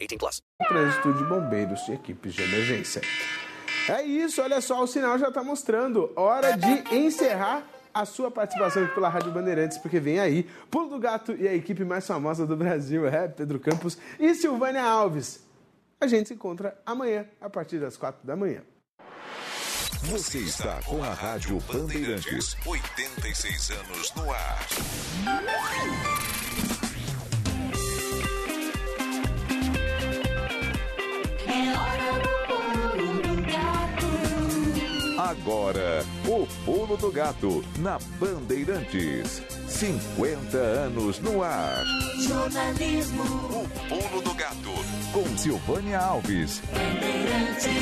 18+. Trânsito de bombeiros e equipes de emergência. É isso, olha só, o sinal já está mostrando. Hora de encerrar a sua participação aqui pela Rádio Bandeirantes, porque vem aí Pulo do Gato e a equipe mais famosa do Brasil, Pedro Campos e Silvânia Alves. A gente se encontra amanhã, a partir das 4 da manhã. Você está com a Rádio Bandeirantes, 86 anos no ar. É hora do Pulo do Gato. Agora, o Pulo do Gato, na Bandeirantes. 50 anos no ar. Jornalismo. O Pulo do Gato, com Silvânia Alves. Bandeirantes.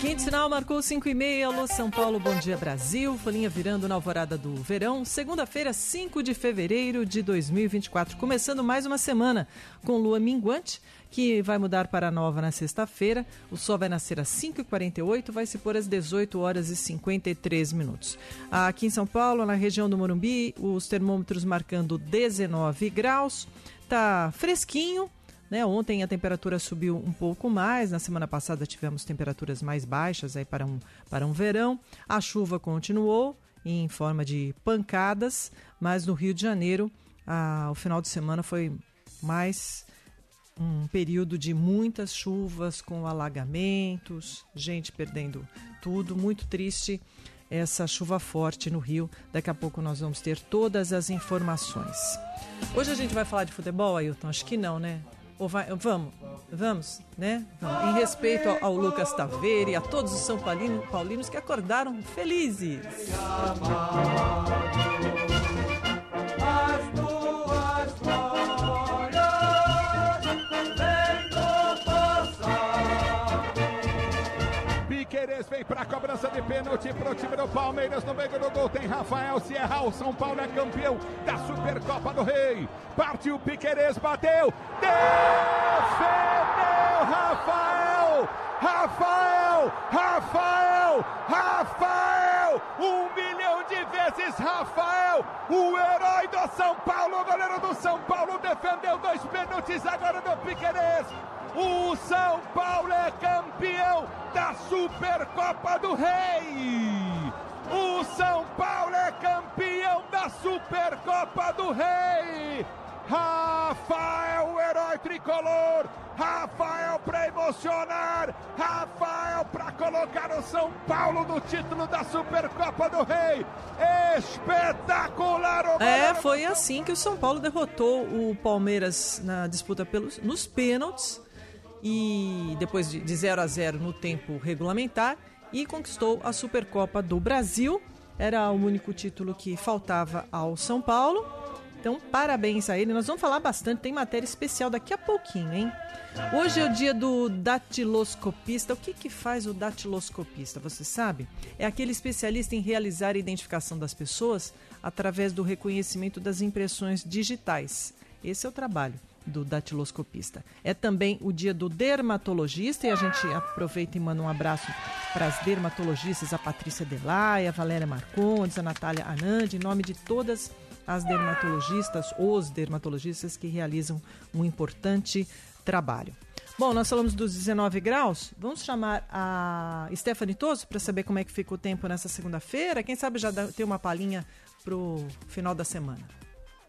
Quinto sinal marcou 5:30, alô São Paulo, bom dia Brasil, folhinha virando na alvorada do verão, segunda-feira, 5 de fevereiro de 2024, começando mais uma semana com lua minguante, que vai mudar para nova na sexta-feira, o sol vai nascer às 5h48, vai se pôr às 18h53. Aqui em São Paulo, na região do Morumbi, os termômetros marcando 19 graus, tá fresquinho. Ontem a temperatura subiu um pouco mais, na semana passada tivemos temperaturas mais baixas aí para um verão. A chuva continuou em forma de pancadas, mas no Rio de Janeiro o final de semana foi mais um período de muitas chuvas com alagamentos, gente perdendo tudo, muito triste essa chuva forte no Rio. Daqui a pouco nós vamos ter todas as informações. Hoje a gente vai falar de futebol, Ailton? Acho que não, né? Vamos, né? Vamos. Em respeito ao Lucas Taveira e a todos os São Paulinos que acordaram felizes. Piquerez vem para a cobrança de pênalti para o time do Palmeiras. No meio do gol tem Rafael Sierra. O São Paulo é campeão da Supercopa do Rei. Partiu Piquerez, bateu. Defendeu Rafael! Rafael! 1 milhão de vezes Rafael, o herói do São Paulo, o goleiro do São Paulo defendeu 2 pênaltis agora do Piquerez. O São Paulo é campeão da Supercopa do Rei! O São Paulo é campeão da Supercopa do Rei! Rafael, o herói tricolor! Rafael para emocionar! Rafael para colocar o São Paulo no título da Supercopa do Rei! Espetacular! Foi assim que o São Paulo derrotou o Palmeiras na disputa nos pênaltis. E depois de 0-0 no tempo regulamentar, e conquistou a Supercopa do Brasil. Era o único título que faltava ao São Paulo. Então, parabéns a ele. Nós vamos falar bastante, tem matéria especial daqui a pouquinho, hein? Hoje é o dia do datiloscopista. O que faz o datiloscopista, você sabe? É aquele especialista em realizar a identificação das pessoas através do reconhecimento das impressões digitais. Esse é o trabalho do datiloscopista. É também o dia do dermatologista, e a gente aproveita e manda um abraço para as dermatologistas, a Patrícia Delay, a Valéria Marcondes, a Natália Anandi, em nome de todas as dermatologistas, os dermatologistas que realizam um importante trabalho. Bom, nós falamos dos 19 graus, vamos chamar a Stephanie Toso para saber como é que fica o tempo nessa segunda-feira, quem sabe já ter uma palhinha para o final da semana.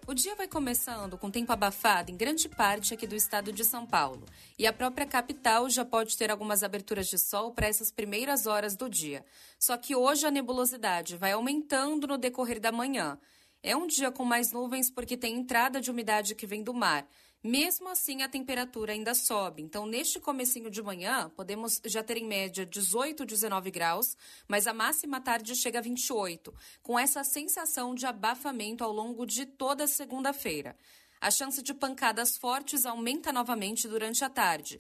O dia vai começando com tempo abafado em grande parte aqui do estado de São Paulo. E a própria capital já pode ter algumas aberturas de sol para essas primeiras horas do dia. Só que hoje a nebulosidade vai aumentando no decorrer da manhã. É um dia com mais nuvens porque tem entrada de umidade que vem do mar. Mesmo assim, a temperatura ainda sobe. Então, neste comecinho de manhã, podemos já ter em média 18, 19 graus, mas a máxima tarde chega a 28, com essa sensação de abafamento ao longo de toda a segunda-feira. A chance de pancadas fortes aumenta novamente durante a tarde.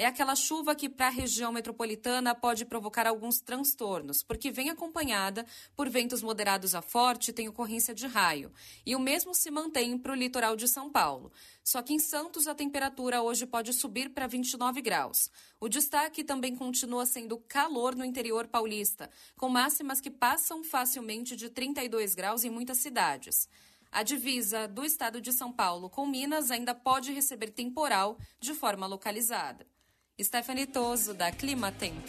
É aquela chuva que, para a região metropolitana, pode provocar alguns transtornos, porque vem acompanhada por ventos moderados a forte e tem ocorrência de raio. E o mesmo se mantém para o litoral de São Paulo. Só que em Santos a temperatura hoje pode subir para 29 graus. O destaque também continua sendo calor no interior paulista, com máximas que passam facilmente de 32 graus em muitas cidades. A divisa do estado de São Paulo com Minas ainda pode receber temporal de forma localizada. Stephanie Toso, da Clima Tempo.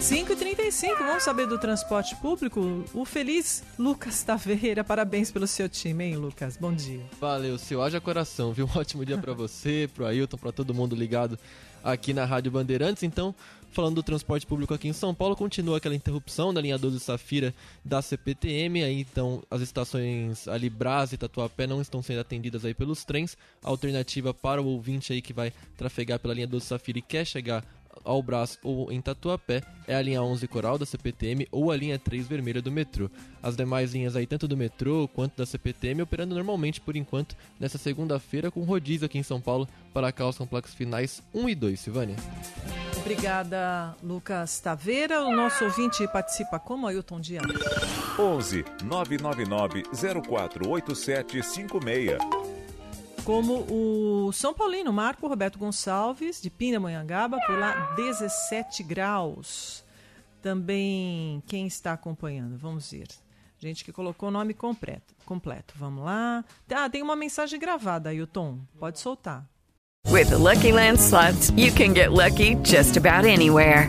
5h35, vamos saber do transporte público? O feliz Lucas Taveira, parabéns pelo seu time, hein, Lucas? Bom dia. Valeu, seu haja coração, viu? Um ótimo dia para você, pro Ailton, para todo mundo ligado aqui na Rádio Bandeirantes. Então, falando do transporte público aqui em São Paulo, continua aquela interrupção da linha 12 Safira da CPTM. Aí, então, as estações ali Brás e Tatuapé não estão sendo atendidas aí pelos trens. A alternativa para o ouvinte aí que vai trafegar pela linha 12 Safira e quer chegar ao Brás ou em Tatuapé é a linha 11 Coral da CPTM ou a linha 3 Vermelha do metrô. As demais linhas aí, tanto do metrô quanto da CPTM, operando normalmente por enquanto nessa segunda-feira com rodízio aqui em São Paulo para cá os complexos finais 1 e 2, Silvânia. Obrigada, Lucas Taveira. O nosso ouvinte participa como, Ailton Dias? 11 999 048756. Como o São Paulino Marco Roberto Gonçalves, de Pindamonhangaba, por lá 17 graus. Também quem está acompanhando, vamos ver. Gente que colocou o nome completo. Vamos lá. Ah, tem uma mensagem gravada aí, o Tom. Pode soltar. With the Lucky Land Slots, you can get lucky just about anywhere.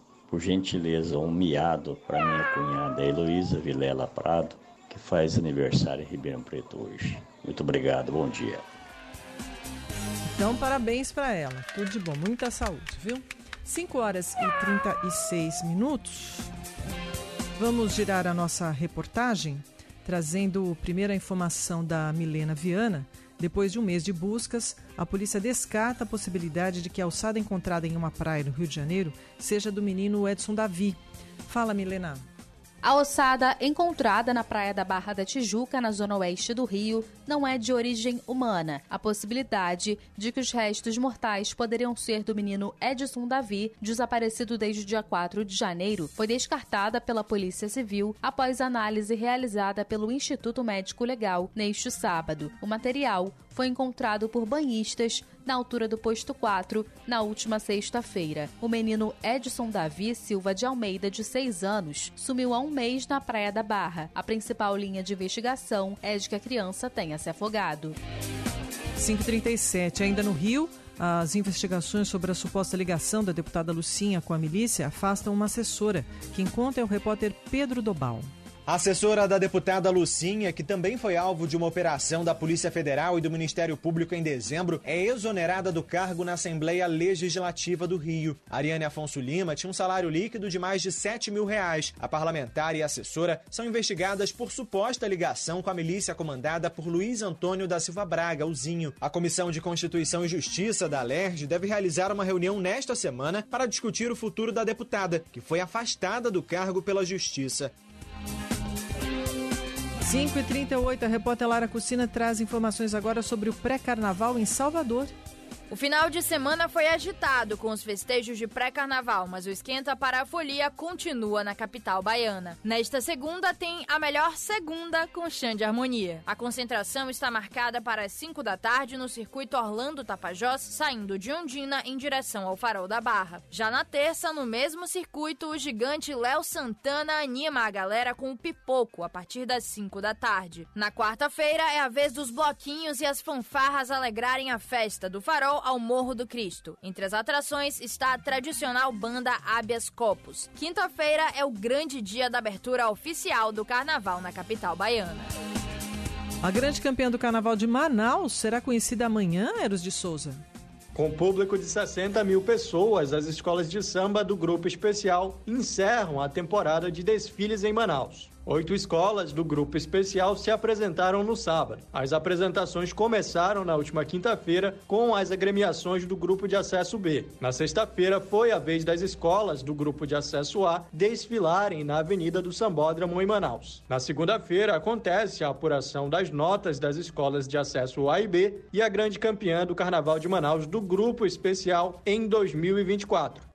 Por gentileza, um miado para minha cunhada Heloísa Vilela Prado, que faz aniversário em Ribeirão Preto hoje. Muito obrigado, bom dia. Então, parabéns para ela. Tudo de bom, muita saúde, viu? 5h36. Vamos girar a nossa reportagem, trazendo primeiro a informação da Milena Viana. Depois de um mês de buscas, a polícia descarta a possibilidade de que a alçada encontrada em uma praia no Rio de Janeiro seja do menino Edson Davi. Fala, Milena. A alçada encontrada na praia da Barra da Tijuca, na zona oeste do Rio, não é de origem humana. A possibilidade de que os restos mortais poderiam ser do menino Edson Davi, desaparecido desde o dia 4 de janeiro, foi descartada pela Polícia Civil após análise realizada pelo Instituto Médico Legal neste sábado. O material foi encontrado por banhistas na altura do posto 4, na última sexta-feira. O menino Edson Davi Silva de Almeida, de 6 anos, sumiu há um mês na Praia da Barra. A principal linha de investigação é de que a criança tenha se afogado. 5h37, ainda no Rio, as investigações sobre a suposta ligação da deputada Lucinha com a milícia afastam uma assessora, que encontra o repórter Pedro Dobal. A assessora da deputada Lucinha, que também foi alvo de uma operação da Polícia Federal e do Ministério Público em dezembro, é exonerada do cargo na Assembleia Legislativa do Rio. Ariane Afonso Lima tinha um salário líquido de mais de R$7 mil. A parlamentar e a assessora são investigadas por suposta ligação com a milícia comandada por Luiz Antônio da Silva Braga, o Zinho. A Comissão de Constituição e Justiça da LERJ deve realizar uma reunião nesta semana para discutir o futuro da deputada, que foi afastada do cargo pela Justiça. 5h38, a repórter Lara Cucina traz informações agora sobre o pré-carnaval em Salvador. O final de semana foi agitado com os festejos de pré-carnaval, mas o esquenta para a folia continua na capital baiana. Nesta segunda tem a melhor segunda com Chã de Harmonia. A concentração está marcada para as 5 da tarde no circuito Orlando Tapajós, saindo de Ondina em direção ao Farol da Barra. Já na terça, no mesmo circuito, o gigante Léo Santana anima a galera com o pipoco a partir das 5 da tarde. Na quarta-feira é a vez dos bloquinhos e as fanfarras alegrarem a festa do Farol ao Morro do Cristo. Entre as atrações está a tradicional banda Habeas Corpus. Quinta-feira é o grande dia da abertura oficial do carnaval na capital baiana. A grande campeã do carnaval de Manaus será conhecida amanhã, Eros de Souza. Com público de 60 mil pessoas, as escolas de samba do Grupo Especial encerram a temporada de desfiles em Manaus. 8 escolas do Grupo Especial se apresentaram no sábado. As apresentações começaram na última quinta-feira com as agremiações do Grupo de Acesso B. Na sexta-feira foi a vez das escolas do Grupo de Acesso A desfilarem na Avenida do Sambódromo em Manaus. Na segunda-feira acontece a apuração das notas das escolas de acesso A e B e a grande campeã do Carnaval de Manaus do Grupo Especial em 2024.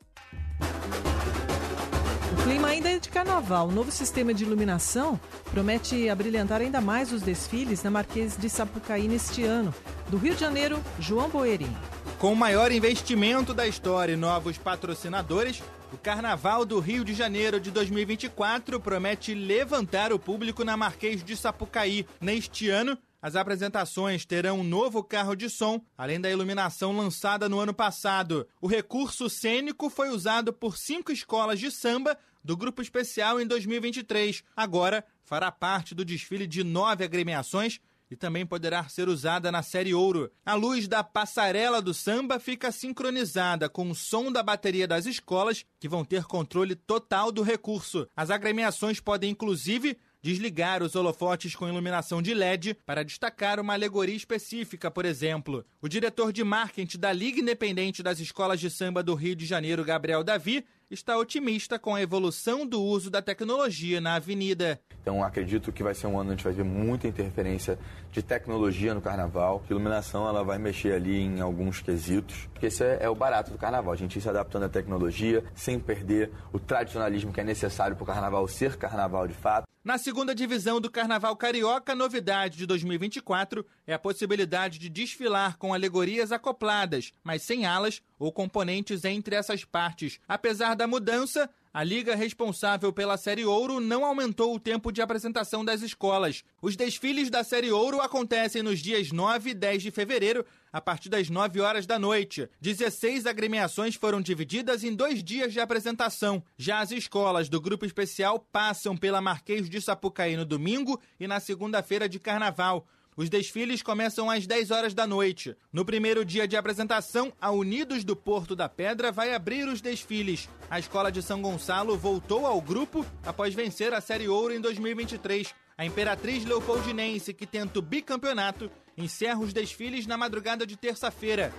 O clima ainda é de carnaval. O novo sistema de iluminação promete abrilhantar ainda mais os desfiles na Marquês de Sapucaí neste ano. Do Rio de Janeiro, João Boerim. Com o maior investimento da história e novos patrocinadores, o Carnaval do Rio de Janeiro de 2024 promete levantar o público na Marquês de Sapucaí. Neste ano, as apresentações terão um novo carro de som, além da iluminação lançada no ano passado. O recurso cênico foi usado por 5 escolas de samba do Grupo Especial em 2023. Agora, fará parte do desfile de 9 agremiações e também poderá ser usada na Série Ouro. A luz da passarela do samba fica sincronizada com o som da bateria das escolas, que vão ter controle total do recurso. As agremiações podem, inclusive, desligar os holofotes com iluminação de LED para destacar uma alegoria específica, por exemplo. O diretor de marketing da Liga Independente das Escolas de Samba do Rio de Janeiro, Gabriel Davi, está otimista com a evolução do uso da tecnologia na avenida. Então, acredito que vai ser um ano onde a gente vai ver muita interferência de tecnologia no carnaval. A iluminação ela vai mexer ali em alguns quesitos, porque esse é o barato do carnaval. A gente ir se adaptando à tecnologia, sem perder o tradicionalismo que é necessário para o carnaval ser carnaval de fato. Na segunda divisão do Carnaval Carioca, a novidade de 2024 é a possibilidade de desfilar com alegorias acopladas, mas sem alas ou componentes entre essas partes. Apesar da mudança, a liga responsável pela Série Ouro não aumentou o tempo de apresentação das escolas. Os desfiles da Série Ouro acontecem nos dias 9 e 10 de fevereiro, a partir das 9 horas da noite. 16 agremiações foram divididas em 2 dias de apresentação. Já as escolas do Grupo Especial passam pela Marquês de Sapucaí no domingo e na segunda-feira de carnaval. Os desfiles começam às 10 horas da noite. No primeiro dia de apresentação, a Unidos do Porto da Pedra vai abrir os desfiles. A Escola de São Gonçalo voltou ao grupo após vencer a Série Ouro em 2023. A Imperatriz Leopoldinense, que tenta o bicampeonato, encerra os desfiles na madrugada de terça-feira.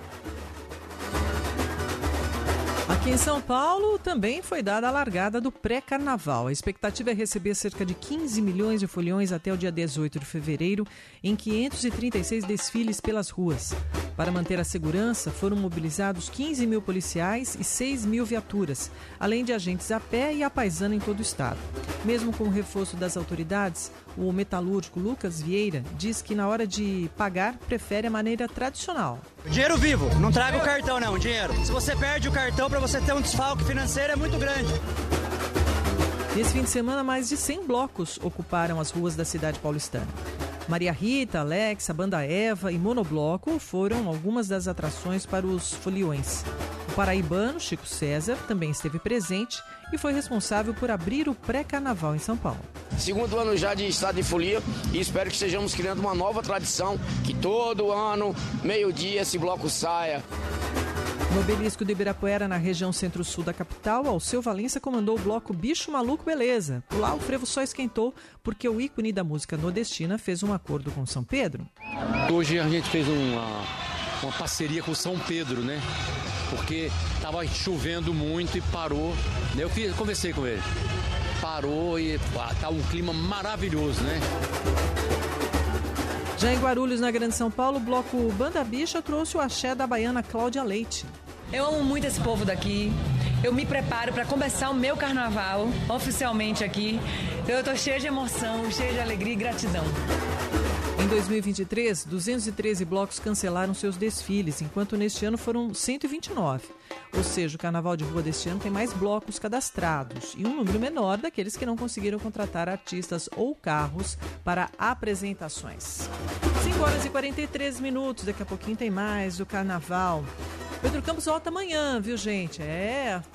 Aqui em São Paulo também foi dada a largada do pré-carnaval. A expectativa é receber cerca de 15 milhões de foliões até o dia 18 de fevereiro, em 536 desfiles pelas ruas. Para manter a segurança, foram mobilizados 15 mil policiais e 6 mil viaturas, além de agentes a pé e a paisana em todo o estado. Mesmo com o reforço das autoridades, o metalúrgico Lucas Vieira diz que na hora de pagar, prefere a maneira tradicional. Dinheiro vivo, não traga o cartão não, dinheiro. Se você perde o cartão, para você ter um desfalque financeiro é muito grande. Nesse fim de semana, mais de 100 blocos ocuparam as ruas da cidade paulistana. Maria Rita, Alexa, Banda Eva e Monobloco foram algumas das atrações para os foliões. O paraibano Chico César também esteve presente e foi responsável por abrir o pré-carnaval em São Paulo. Segundo ano já de estado de folia e espero que estejamos criando uma nova tradição, que todo ano, meio-dia, esse bloco saia. No Obelisco do Ibirapuera, na região centro-sul da capital, Alceu Valença comandou o bloco Bicho Maluco Beleza. Por lá, o frevo só esquentou porque o ícone da música nordestina fez um acordo com São Pedro. Hoje a gente fez uma parceria com São Pedro, né? Porque estava chovendo muito e parou. Eu conversei com ele. Parou e tá um clima maravilhoso, né? Já em Guarulhos, na Grande São Paulo, o bloco Banda Bicha trouxe o axé da baiana Cláudia Leite. Eu amo muito esse povo daqui. Eu me preparo para começar o meu carnaval oficialmente aqui. Eu estou cheia de emoção, cheia de alegria e gratidão. Em 2023, 213 blocos cancelaram seus desfiles, enquanto neste ano foram 129. Ou seja, o carnaval de rua deste ano tem mais blocos cadastrados e um número menor daqueles que não conseguiram contratar artistas ou carros para apresentações. 5 horas e 43 minutos, daqui a pouquinho tem mais do carnaval. Pedro Campos volta amanhã, viu, gente?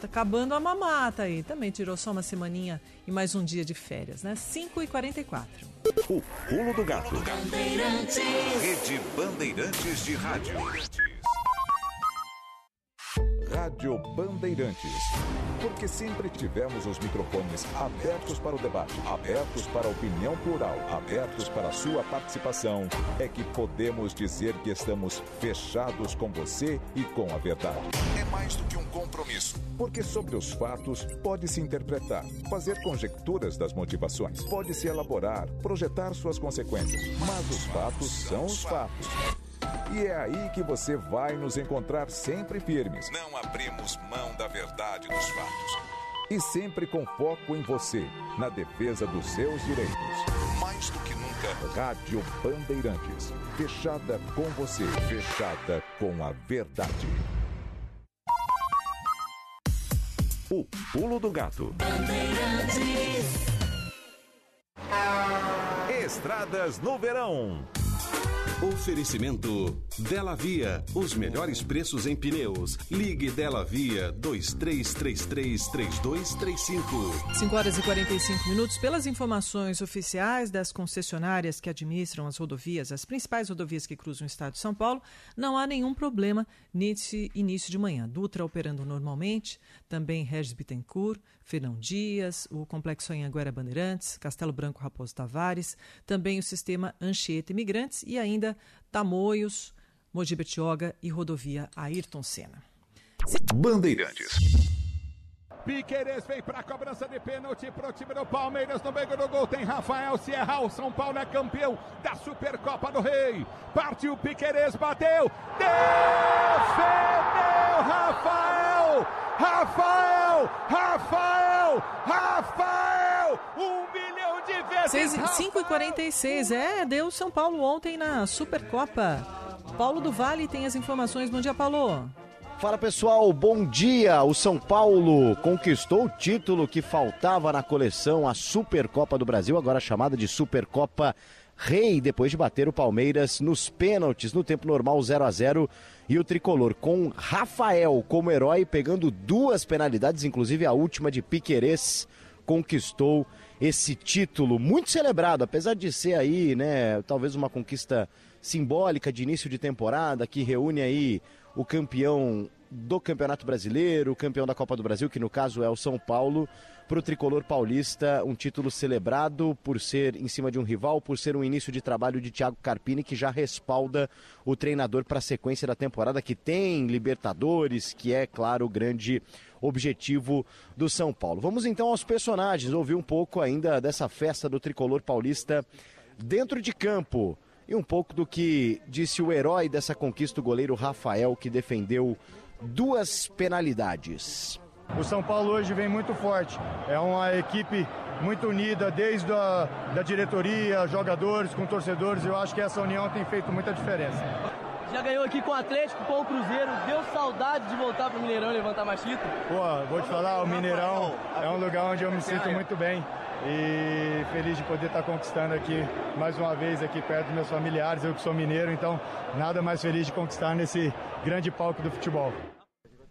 Tá acabando a mamata aí. Também tirou só uma semaninha e mais um dia de férias, né? 5h44. O Pulo do Gato. Bandeirantes. Rede Bandeirantes de Rádio. Rádio Bandeirantes. Porque sempre tivemos os microfones abertos para o debate, abertos para a opinião plural, abertos para a sua participação. É que podemos dizer que estamos fechados com você e com a verdade. É mais do que um compromisso. Porque sobre os fatos pode-se interpretar, fazer conjecturas das motivações, pode-se elaborar, projetar suas consequências. Mas os fatos são os fatos. E é aí que você vai nos encontrar sempre firmes. Não abrimos mão da verdade dos fatos. E sempre com foco em você, na defesa dos seus direitos. Mais do que nunca. Rádio Bandeirantes. Fechada com você. Fechada com a verdade. O Pulo do Gato. Bandeirantes. Estradas no verão. Oferecimento Della Via, os melhores preços em pneus. Ligue Della Via 23333235. 5 horas e 45 minutos. Pelas informações oficiais das concessionárias que administram as rodovias, as principais rodovias que cruzam o estado de São Paulo, não há nenhum problema nesse início de manhã. Dutra operando normalmente, também Regis Bittencourt, Fernão Dias, o Complexo Anhanguera Bandeirantes, Castelo Branco Raposo Tavares, também o sistema Anchieta Imigrantes e ainda Tamoios, Mogi Bertioga e rodovia Ayrton Senna. Bandeirantes. Piquerez vem para a cobrança de pênalti para o time do Palmeiras. No meio do gol tem Rafael Sierra. O São Paulo é campeão da Supercopa do Rei. Partiu Piquerez, bateu. Defendeu Rafael! Rafael! Rafael! Rafael! 5h46, deu São Paulo ontem na Supercopa. Paulo do Vale tem as informações. Bom dia, Paulo. Fala, pessoal, bom dia. O São Paulo conquistou o título que faltava na coleção, a Supercopa do Brasil, agora chamada de Supercopa Rei, depois de bater o Palmeiras nos pênaltis, no tempo normal 0-0, e o tricolor com Rafael como herói, pegando duas penalidades, inclusive a última de Piquerez, conquistou esse título muito celebrado, apesar de ser aí, né, talvez uma conquista simbólica de início de temporada, que reúne aí o campeão do Campeonato Brasileiro, o campeão da Copa do Brasil, que no caso é o São Paulo, para o tricolor paulista, um título celebrado por ser em cima de um rival, por ser um início de trabalho de Thiago Carpini, que já respalda o treinador para a sequência da temporada, que tem Libertadores, que é, claro, o grande objetivo do São Paulo. Vamos então aos personagens, ouvir um pouco ainda dessa festa do tricolor paulista dentro de campo e um pouco do que disse o herói dessa conquista, o goleiro Rafael, que defendeu duas penalidades. O São Paulo hoje vem muito forte, é uma equipe muito unida, desde a da diretoria, jogadores com torcedores, eu acho que essa união tem feito muita diferença. Já ganhou aqui com o Atlético, com o Cruzeiro, deu saudade de voltar pro Mineirão e levantar mais título? Pô, vou te falar, o Mineirão é um lugar onde eu me sinto muito bem e feliz de poder estar conquistando aqui, mais uma vez, aqui perto dos meus familiares, eu que sou mineiro, então nada mais feliz de conquistar nesse grande palco do futebol.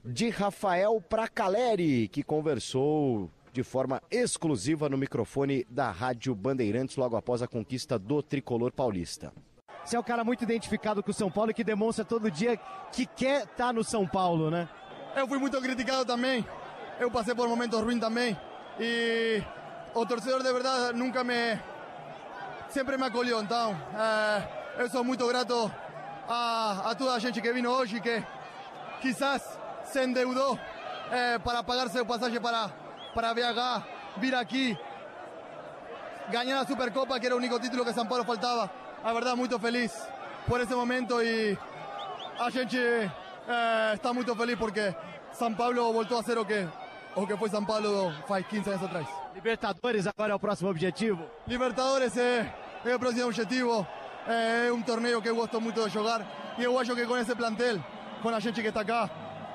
De Rafael para Calleri, que conversou de forma exclusiva no microfone da Rádio Bandeirantes logo após a conquista do tricolor paulista. Você é um cara muito identificado com o São Paulo e que demonstra todo dia que quer estar no São Paulo, né? Eu fui muito criticado também, eu passei por momentos ruins também e o torcedor de verdade nunca sempre me acolheu, então eu sou muito grato a toda a gente que vino hoje, que quizás se endeudou para pagar seu passagem para viajar, vir aqui, ganhar a Supercopa, que era o único título que São Paulo faltava. a verdade, muito feliz por esse momento e a gente está muito feliz porque São Paulo voltou a ser o que foi São Paulo faz 15 anos atrás. Libertadores agora é o próximo objetivo? Libertadores é o próximo objetivo, é um torneio que eu gosto muito de jogar e eu acho que com esse plantel, com a gente que está cá,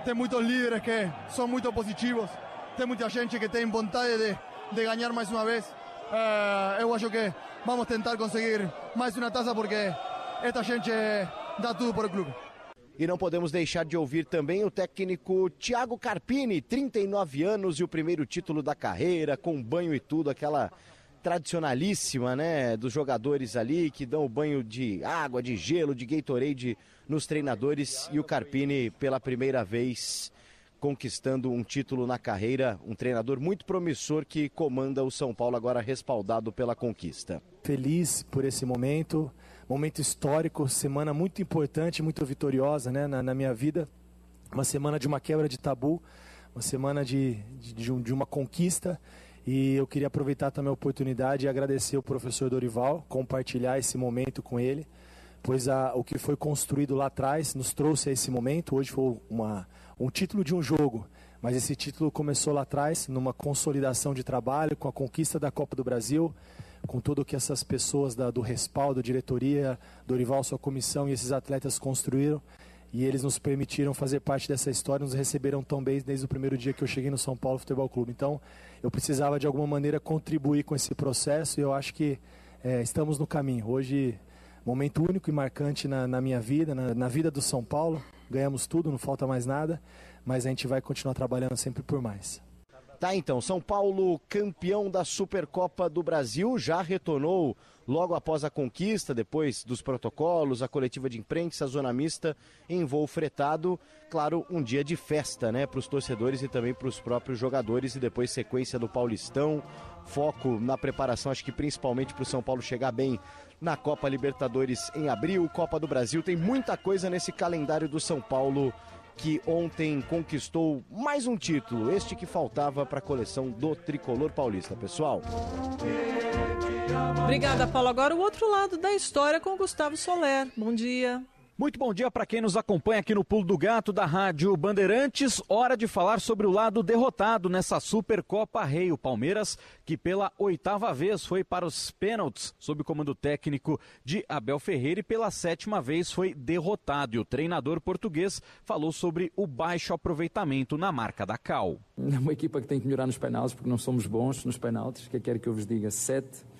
tem muitos líderes que são muito positivos, tem muita gente que tem vontade de ganhar mais uma vez. Eu acho que vamos tentar conseguir mais uma taça porque esta gente dá tudo para o clube. E não podemos deixar de ouvir também o técnico Thiago Carpini, 39 anos e o primeiro título da carreira, com banho e tudo, aquela tradicionalíssima, né, dos jogadores ali que dão o banho de água, de gelo, de Gatorade nos treinadores, e o Carpini pela primeira vez conquistando um título na carreira, um treinador muito promissor que comanda o São Paulo agora respaldado pela conquista. Feliz por esse momento histórico, semana muito importante, muito vitoriosa, né, na minha vida, uma semana de uma quebra de tabu, uma semana de uma conquista, e eu queria aproveitar também a oportunidade e agradecer o professor Dorival, compartilhar esse momento com ele, pois o que foi construído lá atrás nos trouxe a esse momento. Hoje foi um título de um jogo, mas esse título começou lá atrás, numa consolidação de trabalho, com a conquista da Copa do Brasil, com tudo que essas pessoas do respaldo, diretoria, Dorival, sua comissão e esses atletas construíram, e eles nos permitiram fazer parte dessa história, nos receberam tão bem desde o primeiro dia que eu cheguei no São Paulo Futebol Clube. Então, eu precisava de alguma maneira contribuir com esse processo, e eu acho que estamos no caminho. Hoje, momento único e marcante na minha vida, na vida do São Paulo. Ganhamos tudo, não falta mais nada, mas a gente vai continuar trabalhando sempre por mais. Tá, então, São Paulo campeão da Supercopa do Brasil, já retornou logo após a conquista, depois dos protocolos, a coletiva de imprensa, a zona mista, em voo fretado. Claro, um dia de festa, né, para os torcedores e também para os próprios jogadores, e depois sequência do Paulistão, foco na preparação, acho que principalmente para o São Paulo chegar bem na Copa Libertadores em abril, Copa do Brasil. Tem muita coisa nesse calendário do São Paulo, que ontem conquistou mais um título, este que faltava para a coleção do tricolor paulista, pessoal. Obrigada, Paulo. Agora o outro lado da história com o Gustavo Soler. Bom dia. Muito bom dia para quem nos acompanha aqui no Pulo do Gato da Rádio Bandeirantes. Hora de falar sobre o lado derrotado nessa Supercopa Rei, o Palmeiras, que pela 8ª vez foi para os pênaltis sob o comando técnico de Abel Ferreira, e pela 7ª vez foi derrotado. E o treinador português falou sobre o baixo aproveitamento na marca da Cal. É uma equipa que tem que melhorar nos penaltis, porque não somos bons nos penaltis. O que quer que eu vos diga? 7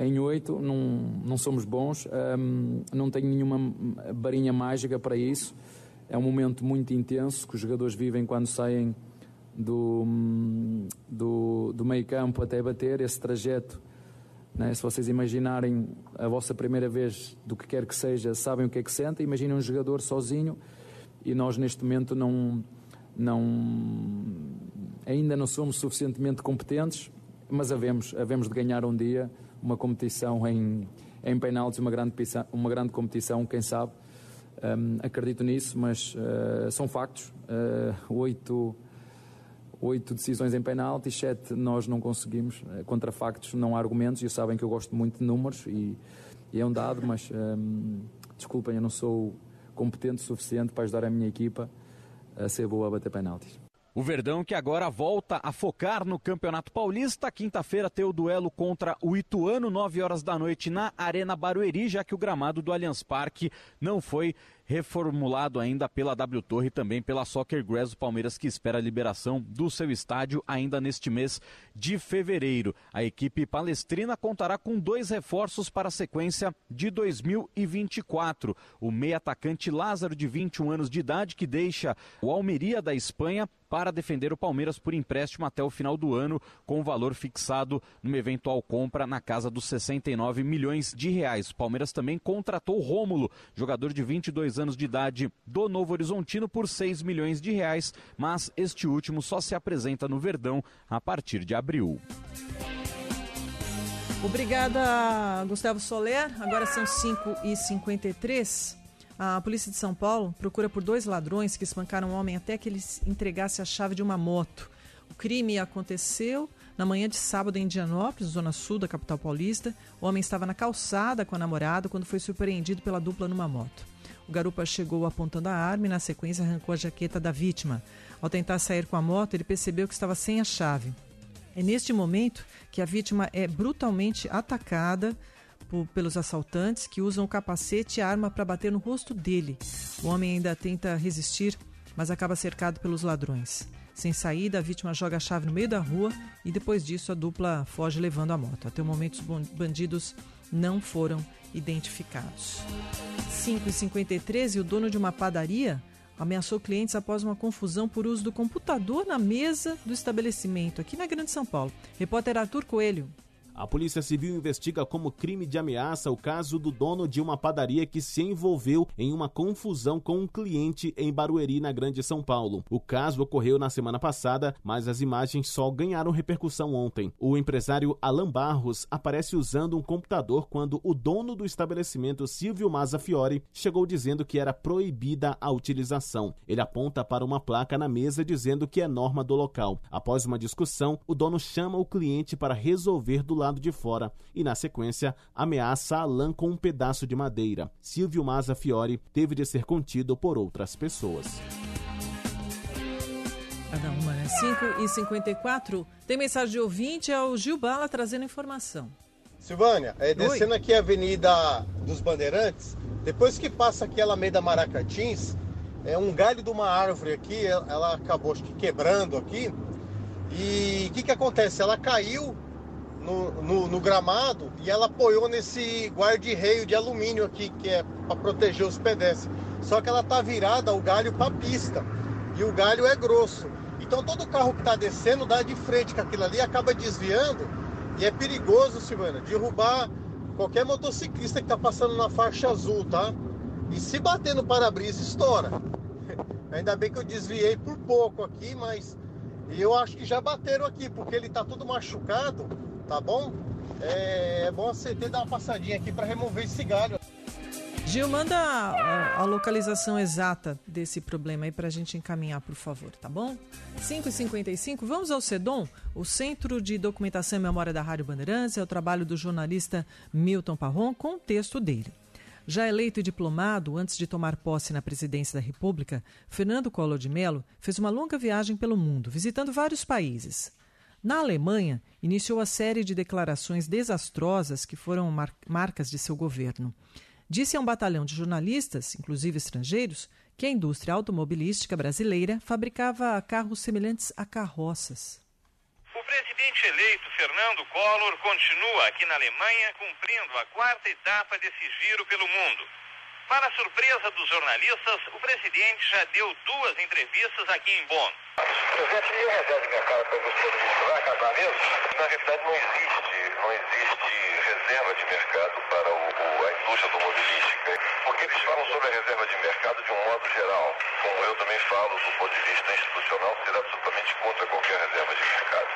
em 8, não somos bons, não tenho nenhuma varinha mágica para isso. É um momento muito intenso que os jogadores vivem quando saem do meio campo até bater, esse trajeto, né? Se vocês imaginarem a vossa primeira vez, do que quer que seja, sabem o que é que sentem. Imaginem um jogador sozinho, e nós neste momento ainda não somos suficientemente competentes, mas havemos de ganhar um dia uma competição em penaltis, uma grande competição, quem sabe. Acredito nisso, mas são factos. 8 decisões em penaltis, 7 nós não conseguimos. Contra factos não há argumentos, e sabem que eu gosto muito de números, e é um dado, mas desculpem, eu não sou competente o suficiente para ajudar a minha equipa a ser boa a bater penaltis. O Verdão, que agora volta a focar no Campeonato Paulista, quinta-feira tem o duelo contra o Ituano, 9 horas da noite, na Arena Barueri, já que o gramado do Allianz Parque não foi reformulado ainda pela W Torre e também pela Soccer Grass. O Palmeiras que espera a liberação do seu estádio ainda neste mês de fevereiro. A equipe palestrina contará com 2 reforços para a sequência de 2024. O meia-atacante Lázaro, de 21 anos de idade, que deixa o Almeria da Espanha para defender o Palmeiras por empréstimo até o final do ano, com valor fixado numa eventual compra na casa dos 69 milhões de reais. O Palmeiras também contratou Rômulo, jogador de 22 anos de idade do Novo Horizontino, por 6 milhões de reais, mas este último só se apresenta no Verdão a partir de abril. Obrigada, Gustavo Soler. Agora são 5h53. A polícia de São Paulo procura por 2 ladrões que espancaram um homem até que ele entregasse a chave de uma moto. O crime aconteceu Na manhã de sábado, em Indianópolis, zona sul da capital paulista, o homem estava na calçada com a namorada quando foi surpreendido pela dupla numa moto. O garupa chegou apontando a arma e, na sequência, arrancou a jaqueta da vítima. Ao tentar sair com a moto, ele percebeu que estava sem a chave. É neste momento que a vítima é brutalmente atacada pelos assaltantes, que usam o capacete e a arma para bater no rosto dele. O homem ainda tenta resistir, mas acaba cercado pelos ladrões. Sem saída, a vítima joga a chave no meio da rua e depois disso a dupla foge levando a moto. Até o momento os bandidos não foram identificados. 5h53, e o dono de uma padaria ameaçou clientes após uma confusão por uso do computador na mesa do estabelecimento, aqui na Grande São Paulo. Repórter Arthur Coelho. A Polícia Civil investiga como crime de ameaça o caso do dono de uma padaria que se envolveu em uma confusão com um cliente em Barueri, na Grande São Paulo. O caso ocorreu na semana passada, mas as imagens só ganharam repercussão ontem. O empresário Alan Barros aparece usando um computador quando o dono do estabelecimento, Silvio Maza Fiore, chegou dizendo que era proibida a utilização. Ele aponta para uma placa na mesa dizendo que é norma do local. Após uma discussão, o dono chama o cliente para resolver do lado de fora e, na sequência, ameaça Alan com um pedaço de madeira. Silvio Maza Fiore teve de ser contido por outras pessoas. Cada uma, né? 5h54. Tem mensagem de ouvinte, é o Gil Bala trazendo informação. Silvânia, descendo aqui a Avenida dos Bandeirantes, depois que passa aqui a Alameda Maracatins, um galho de uma árvore aqui, ela acabou acho que quebrando aqui, e o que acontece? Ela caiu no gramado e ela apoiou nesse guarda-reio de alumínio aqui, que é para proteger os pedestres. Só que ela está virada, o galho, para a pista, e o galho é grosso. Então todo carro que está descendo dá de frente com aquilo ali, acaba desviando, e é perigoso, Silvana, derrubar qualquer motociclista que está passando na faixa azul, tá? E se bater no para-brisa, estoura. Ainda bem que eu desviei por pouco aqui, mas eu acho que já bateram aqui, porque ele está todo machucado. Tá bom? É bom você ter dar uma passadinha aqui para remover esse galho. Gil, manda a localização exata desse problema aí para a gente encaminhar, por favor, tá bom? 5h55, vamos ao CEDOM, o Centro de Documentação e Memória da Rádio Bandeirantes. É o trabalho do jornalista Milton Parron com o texto dele. Já eleito e diplomado, antes de tomar posse na presidência da República, Fernando Collor de Mello fez uma longa viagem pelo mundo, visitando vários países. Na Alemanha, iniciou a série de declarações desastrosas que foram marcas de seu governo. Disse a um batalhão de jornalistas, inclusive estrangeiros, que a indústria automobilística brasileira fabricava carros semelhantes a carroças. O presidente eleito Fernando Collor continua aqui na Alemanha cumprindo a quarta etapa desse giro pelo mundo. Para a surpresa dos jornalistas, o presidente já deu 2 entrevistas aqui em Bonn. Presidente, eu reservo minha cara para você, vai acabar mesmo? Na realidade, não existe reserva de mercado para a indústria automobilística, porque eles falam sobre a reserva de mercado de um modo geral. Como eu também falo, do ponto de vista institucional, ser absolutamente contra qualquer reserva de mercado.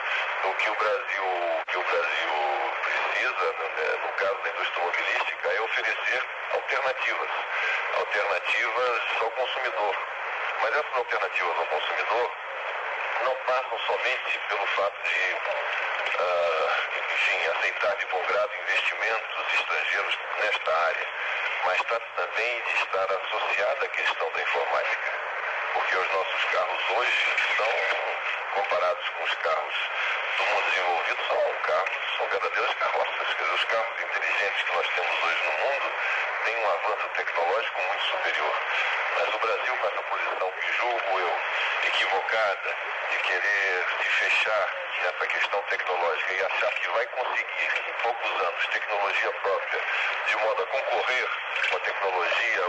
O que o Brasil precisa, no caso da indústria automobilística, é oferecer alternativas ao consumidor. Mas essas alternativas ao consumidor não passam somente pelo fato de aceitar de bom grado investimentos estrangeiros nesta área, mas trata também de estar associada à questão da informática, porque os nossos carros hoje são, comparados com os carros do mundo desenvolvido, são verdadeiras carroças. Quer dizer, os carros inteligentes que nós temos hoje no mundo tem um avanço tecnológico muito superior. Mas o Brasil, com essa posição que julgo eu equivocada de querer se fechar nessa questão tecnológica e achar que vai conseguir, em poucos anos, tecnologia própria, de modo a concorrer com a tecnologia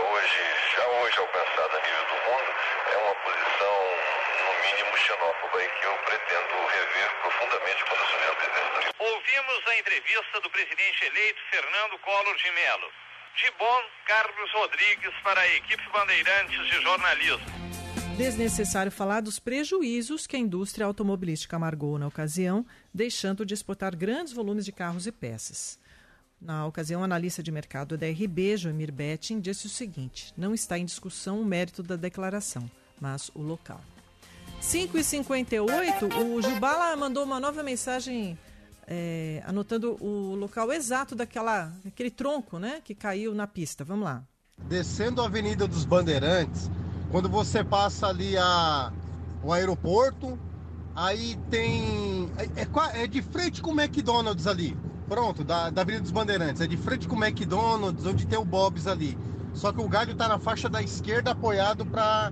já hoje alcançada a nível do mundo, é uma posição, no mínimo, xenófoba e que eu pretendo rever profundamente quando assumir a presidência. Ouvimos a entrevista do presidente eleito Fernando Collor de Mello. De Bonn, Carlos Rodrigues, para a equipe Bandeirantes de jornalismo. Desnecessário falar dos prejuízos que a indústria automobilística amargou na ocasião, deixando de exportar grandes volumes de carros e peças. Na ocasião, o analista de mercado da RB, Joemir Betting, disse o seguinte: não está em discussão o mérito da declaração, mas o local. 5h58, o Jubala mandou uma nova mensagem anotando o local exato daquele tronco, né, que caiu na pista. Vamos lá. Descendo a Avenida dos Bandeirantes, quando você passa ali o aeroporto, aí tem... É de frente com o McDonald's ali. Pronto, da Avenida dos Bandeirantes. É de frente com o McDonald's, onde tem o Bob's ali. Só que o galho tá na faixa da esquerda, apoiado pra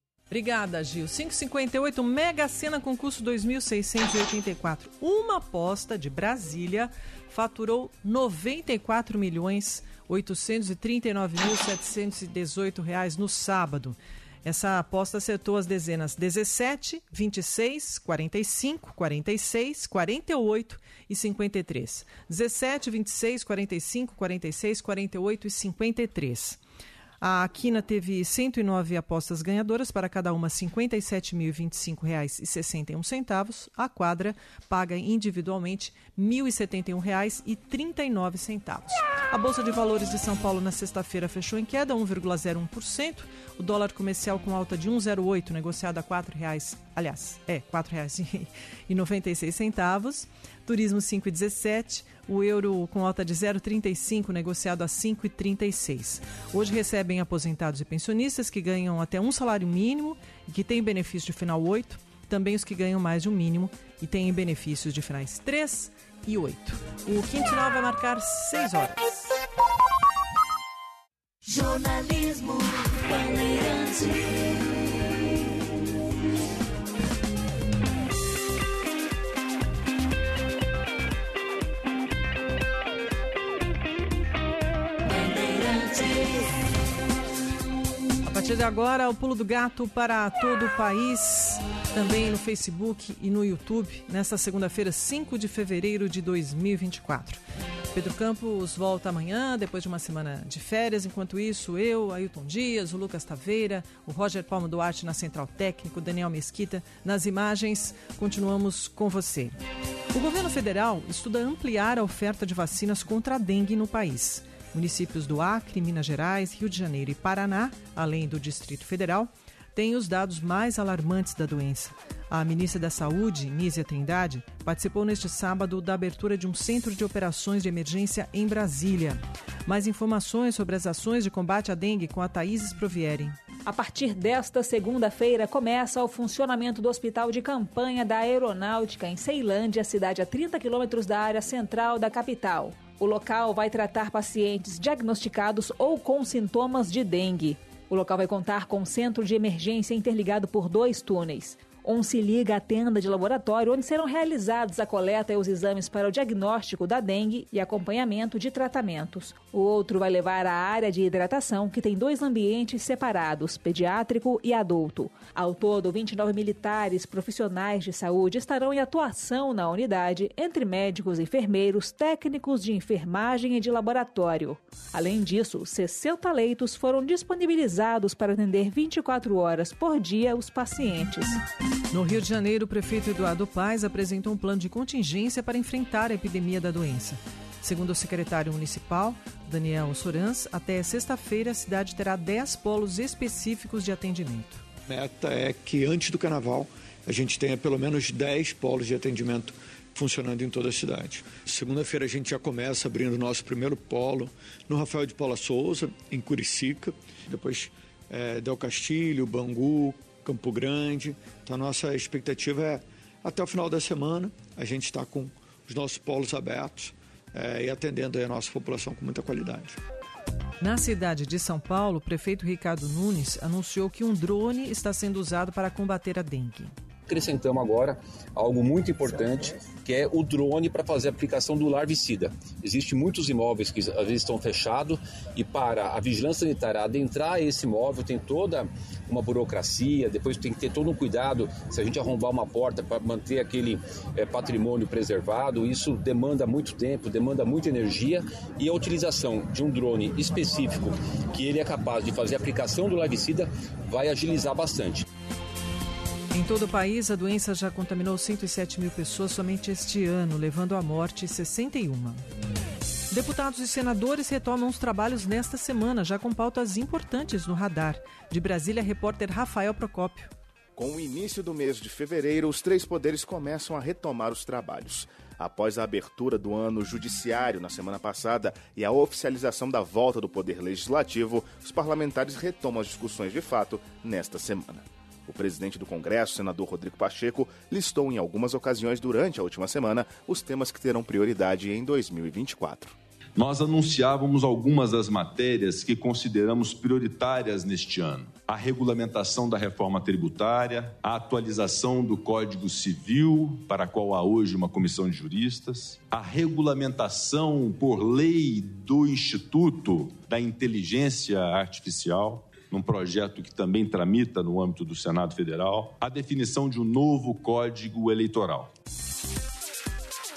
Obrigada, Gil. 5h58, Mega Sena Concurso 2684. Uma aposta de Brasília faturou R$ 94.839.718 no sábado. Essa aposta acertou as dezenas 17, 26, 45, 46, 48 e 53. 17, 26, 45, 46, 48 e 53. A Quina teve 109 apostas ganhadoras, para cada uma R$ 57.025,61. A quadra paga individualmente R$ 1.071,39. A Bolsa de Valores de São Paulo na sexta-feira fechou em queda 1,01%. O dólar comercial com alta de 1,08, negociado a R$ 4,96. Turismo 5,17. O euro com alta de 0,35, negociado a 5,36. Hoje recebem aposentados e pensionistas que ganham até um salário mínimo e que têm benefício de final 8. Também os que ganham mais de um mínimo e têm benefícios de finais 3 e 8. O quinzenal vai marcar 6 horas. Jornalismo Bandeirantes. A partir de agora, o Pulo do Gato para todo o país, também no Facebook e no YouTube, nesta segunda-feira, 5 de fevereiro de 2024. Pedro Campos volta amanhã, depois de uma semana de férias. Enquanto isso, eu, Ailton Dias, o Lucas Taveira, o Roger Palma Duarte na Central Técnico, o Daniel Mesquita nas imagens. Continuamos com você. O governo federal estuda ampliar a oferta de vacinas contra a dengue no país. Municípios do Acre, Minas Gerais, Rio de Janeiro e Paraná, além do Distrito Federal, têm os dados mais alarmantes da doença. A ministra da Saúde, Nízia Trindade, participou neste sábado da abertura de um centro de operações de emergência em Brasília. Mais informações sobre as ações de combate à dengue com a Thaís Provieri. A partir desta segunda-feira, começa o funcionamento do Hospital de Campanha da Aeronáutica, em Ceilândia, cidade a 30 quilômetros da área central da capital. O local vai tratar pacientes diagnosticados ou com sintomas de dengue. O local vai contar com um centro de emergência interligado por 2 túneis. Um se liga à tenda de laboratório, onde serão realizados a coleta e os exames para o diagnóstico da dengue e acompanhamento de tratamentos. O outro vai levar à área de hidratação, que tem 2 ambientes separados, pediátrico e adulto. Ao todo, 29 militares, profissionais de saúde estarão em atuação na unidade, entre médicos, enfermeiros, técnicos de enfermagem e de laboratório. Além disso, 60 leitos foram disponibilizados para atender 24 horas por dia os pacientes. No Rio de Janeiro, o prefeito Eduardo Paes apresentou um plano de contingência para enfrentar a epidemia da doença. Segundo o secretário municipal, Daniel Sorans, até sexta-feira a cidade terá 10 polos específicos de atendimento. A meta é que antes do carnaval a gente tenha pelo menos 10 polos de atendimento funcionando em toda a cidade. Segunda-feira a gente já começa abrindo o nosso primeiro polo no Rafael de Paula Souza, em Curicica, depois Del Castilho, Bangu, Campo Grande. Então a nossa expectativa é, até o final da semana, a gente está com os nossos polos abertos e atendendo aí a nossa população com muita qualidade. Na cidade de São Paulo, o prefeito Ricardo Nunes anunciou que um drone está sendo usado para combater a dengue. Acrescentamos agora algo muito importante, que é o drone para fazer a aplicação do larvicida. Existem muitos imóveis que às vezes estão fechados e para a vigilância sanitária adentrar esse imóvel tem toda uma burocracia, depois tem que ter todo um cuidado se a gente arrombar uma porta para manter aquele patrimônio preservado. Isso demanda muito tempo, demanda muita energia, e a utilização de um drone específico que ele é capaz de fazer a aplicação do larvicida vai agilizar bastante. Em todo o país, a doença já contaminou 107 mil pessoas somente este ano, levando à morte 61. Deputados e senadores retomam os trabalhos nesta semana, já com pautas importantes no radar. De Brasília, repórter Rafael Procópio. Com o início do mês de fevereiro, os três poderes começam a retomar os trabalhos. Após a abertura do ano judiciário na semana passada e a oficialização da volta do poder legislativo, os parlamentares retomam as discussões de fato nesta semana. O presidente do Congresso, senador Rodrigo Pacheco, listou em algumas ocasiões durante a última semana os temas que terão prioridade em 2024. Nós anunciávamos algumas das matérias que consideramos prioritárias neste ano: a regulamentação da reforma tributária, a atualização do Código Civil, para a qual há hoje uma comissão de juristas, a regulamentação por lei do Instituto da Inteligência Artificial, num projeto que também tramita no âmbito do Senado Federal, a definição de um novo Código Eleitoral.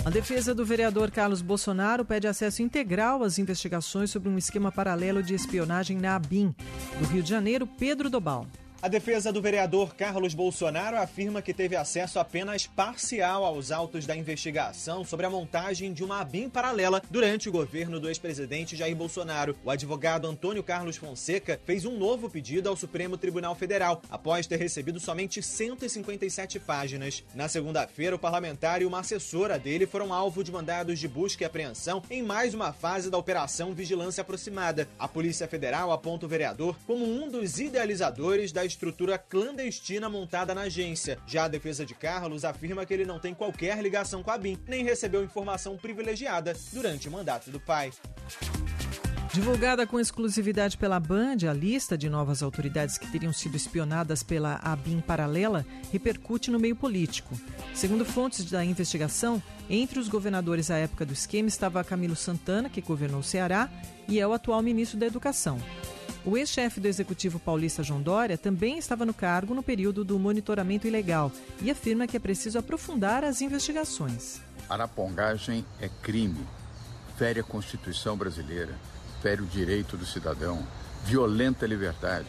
A defesa do vereador Carlos Bolsonaro pede acesso integral às investigações sobre um esquema paralelo de espionagem na ABIN. Do Rio de Janeiro, Pedro Dobal. A defesa do vereador Carlos Bolsonaro afirma que teve acesso apenas parcial aos autos da investigação sobre a montagem de uma ABIN paralela durante o governo do ex-presidente Jair Bolsonaro. O advogado Antônio Carlos Fonseca fez um novo pedido ao Supremo Tribunal Federal, após ter recebido somente 157 páginas. Na segunda-feira, o parlamentar e uma assessora dele foram alvo de mandados de busca e apreensão em mais uma fase da Operação Vigilância Aproximada. A Polícia Federal aponta o vereador como um dos idealizadores da estrutura clandestina montada na agência. Já a defesa de Carlos afirma que ele não tem qualquer ligação com a ABIN, nem recebeu informação privilegiada durante o mandato do pai. Divulgada com exclusividade pela Band, a lista de novas autoridades que teriam sido espionadas pela ABIN paralela repercute no meio político. Segundo fontes da investigação, entre os governadores à época do esquema estava Camilo Santana, que governou o Ceará, e é o atual ministro da Educação. O ex-chefe do Executivo paulista, João Dória, também estava no cargo no período do monitoramento ilegal e afirma que é preciso aprofundar as investigações. Arapongagem é crime, fere a Constituição brasileira, fere o direito do cidadão, violenta a liberdade.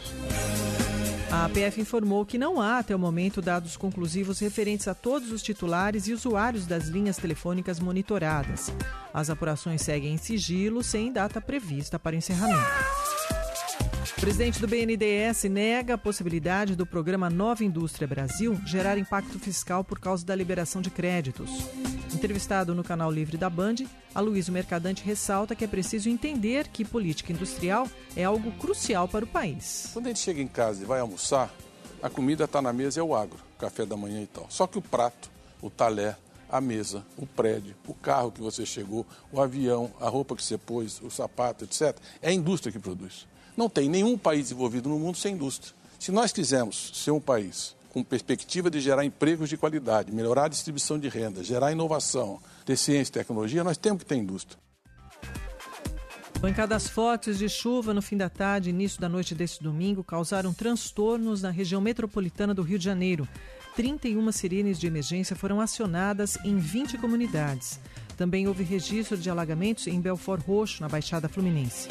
A APF informou que não há, até o momento, dados conclusivos referentes a todos os titulares e usuários das linhas telefônicas monitoradas. As apurações seguem em sigilo, sem data prevista para encerramento. O presidente do BNDES nega a possibilidade do programa Nova Indústria Brasil gerar impacto fiscal por causa da liberação de créditos. Entrevistado no canal Livre da Band, Aloysio Mercadante ressalta que é preciso entender que política industrial é algo crucial para o país. Quando a gente chega em casa e vai almoçar, a comida está na mesa, é o agro, café da manhã e tal. Só que o prato, o talher, a mesa, o prédio, o carro que você chegou, o avião, a roupa que você pôs, o sapato, etc., é a indústria que produz. Não tem nenhum país desenvolvido no mundo sem indústria. Se nós quisermos ser um país com perspectiva de gerar empregos de qualidade, melhorar a distribuição de renda, gerar inovação, ter ciência e tecnologia, nós temos que ter indústria. Pancadas fortes de chuva no fim da tarde e início da noite deste domingo causaram transtornos na região metropolitana do Rio de Janeiro. 31 sirenes de emergência foram acionadas em 20 comunidades. Também houve registro de alagamentos em Belford Roxo, na Baixada Fluminense.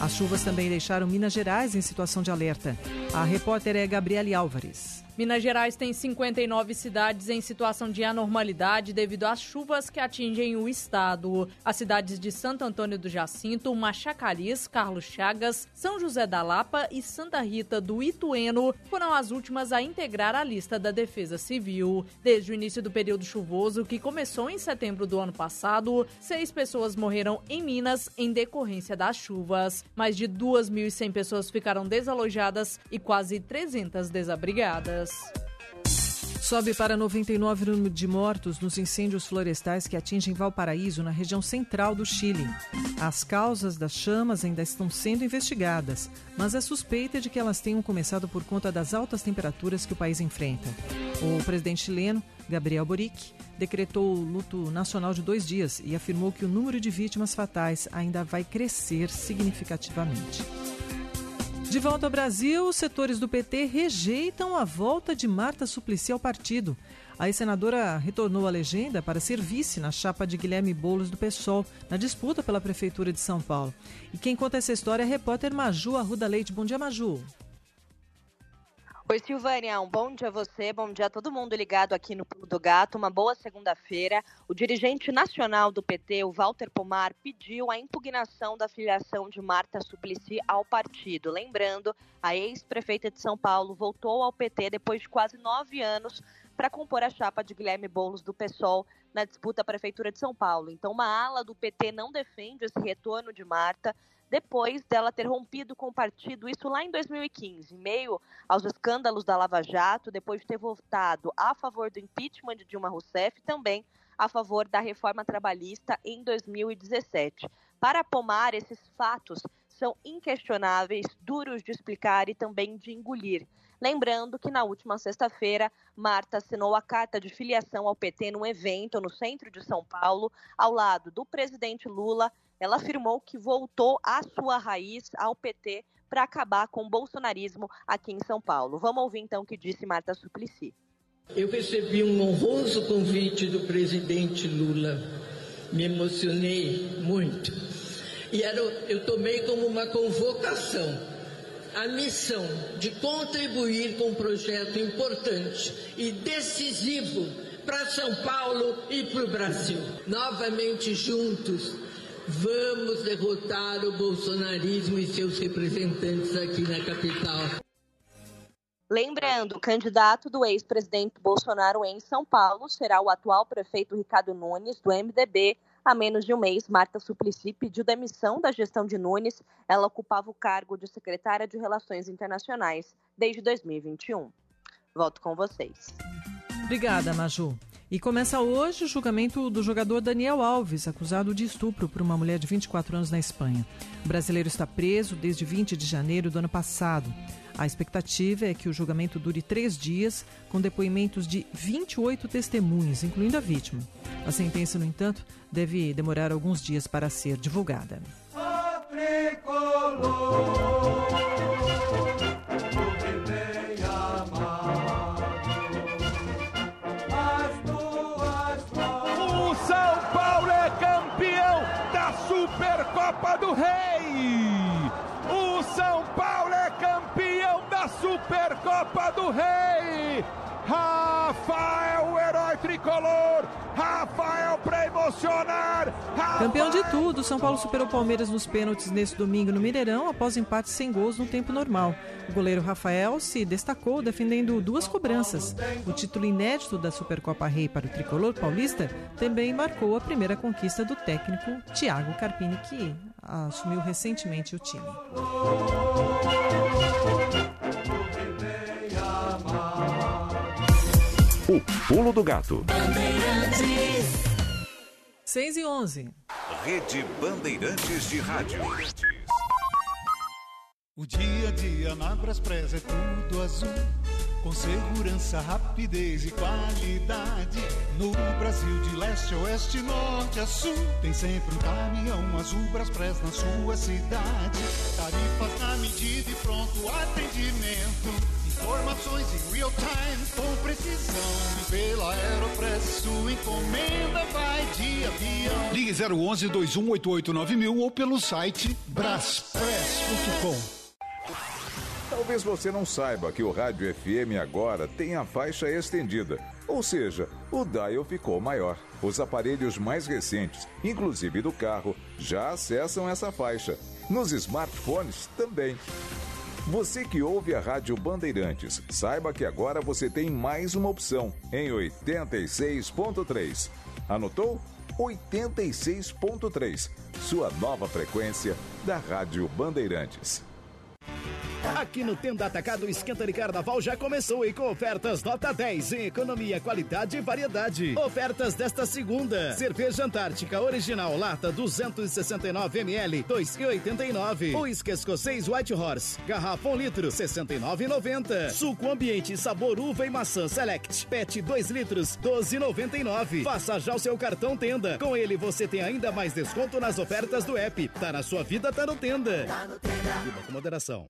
As chuvas também deixaram Minas Gerais em situação de alerta. A repórter é Gabriele Álvares. Minas Gerais tem 59 cidades em situação de anormalidade devido às chuvas que atingem o estado. As cidades de Santo Antônio do Jacinto, Machacariz, Carlos Chagas, São José da Lapa e Santa Rita do Ituano foram as últimas a integrar a lista da Defesa Civil. Desde o início do período chuvoso, que começou em setembro do ano passado, 6 pessoas morreram em Minas em decorrência das chuvas. Mais de 2.100 pessoas ficaram desalojadas e quase 300 desabrigadas. Sobe para 99 o número de mortos nos incêndios florestais que atingem Valparaíso, na região central do Chile. As causas das chamas ainda estão sendo investigadas, mas a suspeita é de que elas tenham começado por conta das altas temperaturas que o país enfrenta. O presidente chileno, Gabriel Boric, decretou o luto nacional de 2 dias e afirmou que o número de vítimas fatais ainda vai crescer significativamente. De volta ao Brasil, os setores do PT rejeitam a volta de Marta Suplicy ao partido. A ex-senadora retornou à legenda para ser vice na chapa de Guilherme Boulos do PSOL, na disputa pela Prefeitura de São Paulo. E quem conta essa história é a repórter Maju Arruda Leite. Bom dia, Maju. Oi, Silvânia, um bom dia a você, bom dia a todo mundo ligado aqui no Pulo do Gato, uma boa segunda-feira. O dirigente nacional do PT, o Walter Pomar, pediu a impugnação da filiação de Marta Suplicy ao partido. Lembrando, a ex-prefeita de São Paulo voltou ao PT depois de quase 9 anos para compor a chapa de Guilherme Boulos do PSOL na disputa à Prefeitura de São Paulo. Então, uma ala do PT não defende esse retorno de Marta, depois dela ter rompido com o partido, isso lá em 2015, em meio aos escândalos da Lava Jato, depois de ter votado a favor do impeachment de Dilma Rousseff e também a favor da reforma trabalhista em 2017. Para Pomar, esses fatos são inquestionáveis, duros de explicar e também de engolir. Lembrando que na última sexta-feira, Marta assinou a carta de filiação ao PT num evento no centro de São Paulo, ao lado do presidente Lula. Ela afirmou que voltou à sua raiz, ao PT, para acabar com o bolsonarismo aqui em São Paulo. Vamos ouvir então o que disse Marta Suplicy. Eu recebi um honroso convite do presidente Lula. Me emocionei muito. E eu tomei como uma convocação a missão de contribuir com um projeto importante e decisivo para São Paulo e para o Brasil. Novamente juntos, vamos derrotar o bolsonarismo e seus representantes aqui na capital. Lembrando, o candidato do ex-presidente Bolsonaro em São Paulo será o atual prefeito Ricardo Nunes, do MDB. Há menos de um mês, Marta Suplicy pediu demissão da gestão de Nunes. Ela ocupava o cargo de secretária de Relações Internacionais desde 2021. Volto com vocês. Obrigada, Maju. E começa hoje o julgamento do jogador Daniel Alves, acusado de estupro por uma mulher de 24 anos na Espanha. O brasileiro está preso desde 20 de janeiro do ano passado. A expectativa é que o julgamento dure 3 dias, com depoimentos de 28 testemunhas, incluindo a vítima. A sentença, no entanto, deve demorar alguns dias para ser divulgada. Copa do Rei! O São Paulo é campeão da Supercopa do Rei! Rafael, o herói tricolor! Rafael pra emocionar! Rafael... Campeão de tudo, São Paulo superou o Palmeiras nos pênaltis nesse domingo no Mineirão após empate sem gols no tempo normal. O goleiro Rafael se destacou defendendo 2 cobranças. O título inédito da Supercopa Rei para o tricolor paulista também marcou a primeira conquista do técnico Thiago Carpini, que assumiu recentemente o time. O Pulo do Gato. 6:11. Rede Bandeirantes de Rádio. O dia a dia na Braspress é tudo azul, com segurança, rapidez e qualidade. No Brasil de leste a oeste, norte a sul, tem sempre um caminhão azul Braspress na sua cidade. Tarifas na medida e pronto atendimento. Informações em real time, com precisão. Pela Aeropress, sua encomenda vai de avião. Ligue 011-2188-9000 ou pelo site braspress.com. Talvez você não saiba que o rádio FM agora tem a faixa estendida, ou seja, o dial ficou maior. Os aparelhos mais recentes, inclusive do carro, já acessam essa faixa. Nos smartphones também. Você que ouve a Rádio Bandeirantes, saiba que agora você tem mais uma opção em 86.3. Anotou? 86.3, sua nova frequência da Rádio Bandeirantes. Aqui no Tenda Atacado, o esquenta de carnaval já começou e com ofertas nota 10 em economia, qualidade e variedade. Ofertas desta segunda: cerveja Antártica original lata 269 ml, 2,89. Uísque escocês White Horse garrafa 1 litro, 69,90. Suco ambiente sabor uva e maçã Select PET 2 litros, 12,99. Faça já o seu cartão Tenda. Com ele você tem ainda mais desconto nas ofertas do app. Tá na sua vida, tá no Tenda. Tá no Tenda. Beba com moderação.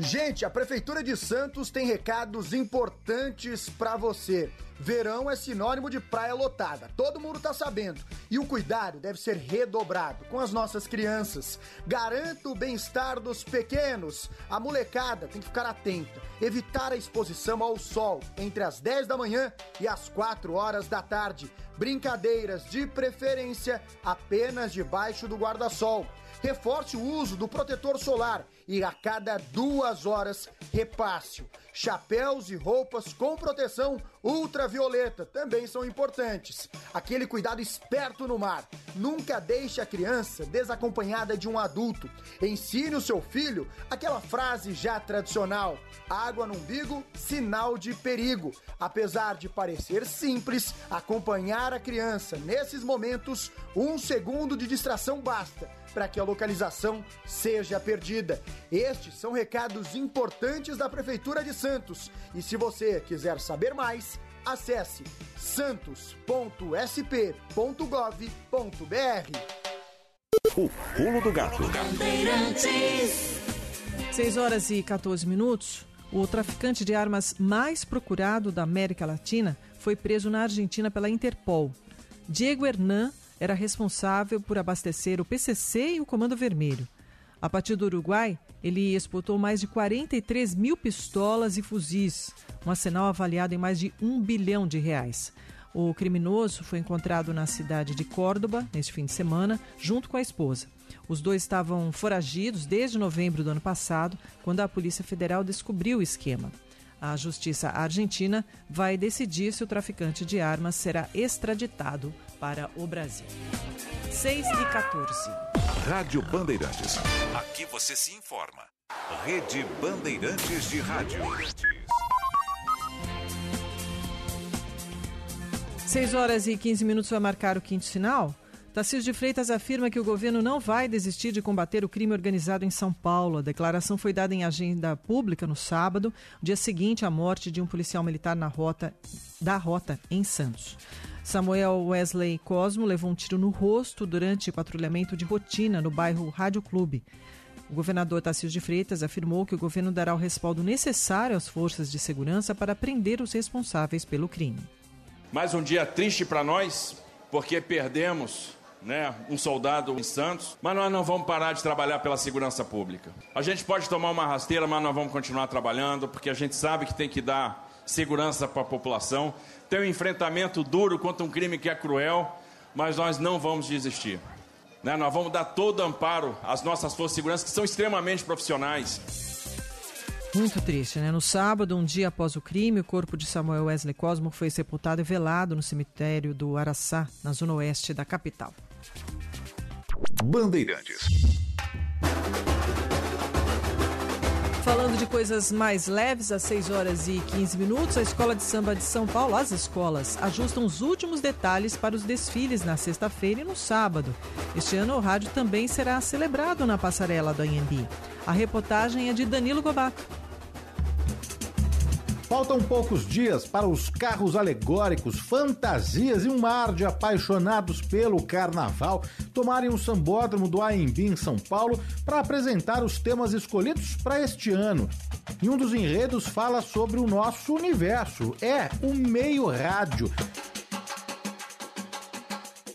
Gente, a Prefeitura de Santos tem recados importantes pra você. Verão é sinônimo de praia lotada, todo mundo tá sabendo. E o cuidado deve ser redobrado com as nossas crianças. Garanta o bem-estar dos pequenos. A molecada tem que ficar atenta, evitar a exposição ao sol entre as 10 da manhã e as 4 horas da tarde. Brincadeiras, de preferência, apenas debaixo do guarda-sol. Reforce o uso do protetor solar e a cada 2 horas repasse-o. Chapéus e roupas com proteção ultravioleta também são importantes. Aquele cuidado esperto no mar. Nunca deixe a criança desacompanhada de um adulto. Ensine o seu filho aquela frase já tradicional: água no umbigo, sinal de perigo. Apesar de parecer simples, acompanhar a criança nesses momentos, 1 segundo de distração basta para que a localização seja perdida. Estes são recados importantes da Prefeitura de Santos. E se você quiser saber mais, acesse santos.sp.gov.br. O Pulo do Gato. 6:14. O traficante de armas mais procurado da América Latina foi preso na Argentina pela Interpol. Diego Hernán era responsável por abastecer o PCC e o Comando Vermelho. A partir do Uruguai, ele exportou mais de 43 mil pistolas e fuzis, um arsenal avaliado em mais de R$1 bilhão. O criminoso foi encontrado na cidade de Córdoba, neste fim de semana, junto com a esposa. Os dois estavam foragidos desde novembro do ano passado, quando a Polícia Federal descobriu o esquema. A Justiça Argentina vai decidir se o traficante de armas será extraditado para o Brasil. 6:14. Rádio Bandeirantes. Aqui você se informa. Rede Bandeirantes de Rádio. 6:15 vai marcar o quinto sinal. Tarcísio de Freitas afirma que o governo não vai desistir de combater o crime organizado em São Paulo. A declaração foi dada em agenda pública no sábado, dia seguinte à morte de um policial militar da rota em Santos. Samuel Wesley Cosmo levou um tiro no rosto durante patrulhamento de rotina no bairro Rádio Clube. O governador Tarcísio de Freitas afirmou que o governo dará o respaldo necessário às forças de segurança para prender os responsáveis pelo crime. Mais um dia triste para nós, porque perdemos um soldado em Santos, mas nós não vamos parar de trabalhar pela segurança pública. A gente pode tomar uma rasteira, mas nós vamos continuar trabalhando, porque a gente sabe que tem que dar segurança para a população. Tem um enfrentamento duro contra um crime que é cruel, mas nós não vamos desistir. Nós vamos dar todo amparo às nossas forças de segurança, que são extremamente profissionais. Muito triste, né? No sábado, um dia após o crime, o corpo de Samuel Wesley Cosmo foi sepultado e velado no cemitério do Araçá, na zona oeste da capital. Bandeirantes. Falando de coisas mais leves, às 6:15, a Escola de Samba de São Paulo, as escolas, ajustam os últimos detalhes para os desfiles na sexta-feira e no sábado. Este ano, o rádio também será celebrado na passarela do Anhembi. A reportagem é de Danilo Gobato. Faltam poucos dias para os carros alegóricos, fantasias e um mar de apaixonados pelo carnaval tomarem o sambódromo do Anhembi em São Paulo para apresentar os temas escolhidos para este ano. E um dos enredos fala sobre o nosso universo, o meio rádio.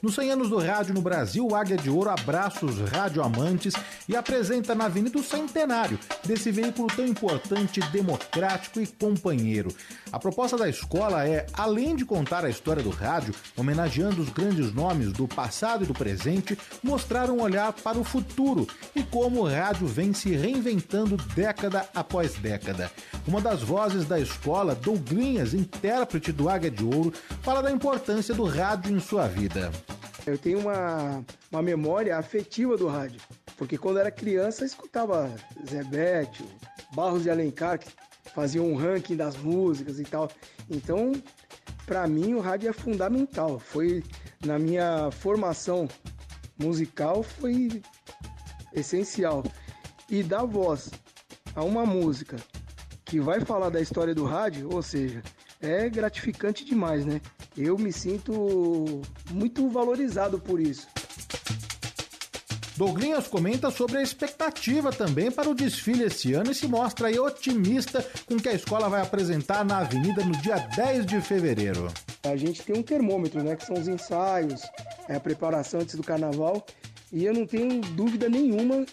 Nos 100 anos do rádio no Brasil, o Águia de Ouro abraça os radioamantes e apresenta na Avenida o centenário desse veículo tão importante, democrático e companheiro. A proposta da escola é, além de contar a história do rádio, homenageando os grandes nomes do passado e do presente, mostrar um olhar para o futuro e como o rádio vem se reinventando década após década. Uma das vozes da escola, Douglinhas, intérprete do Águia de Ouro, fala da importância do rádio em sua vida. Eu tenho uma memória afetiva do rádio, porque quando era criança eu escutava Zé Bétio, Barros de Alencar, que faziam um ranking das músicas e tal. Então, para mim, o rádio é fundamental. Foi na minha formação musical, foi essencial. E dar voz a uma música que vai falar da história do rádio, ou seja, é gratificante demais, né? Eu me sinto muito valorizado por isso. Douglinhas comenta sobre a expectativa também para o desfile esse ano e se mostra aí otimista com o que a escola vai apresentar na Avenida no dia 10 de fevereiro. A gente tem um termômetro, né, que são os ensaios, a preparação antes do carnaval, e eu não tenho dúvida nenhuma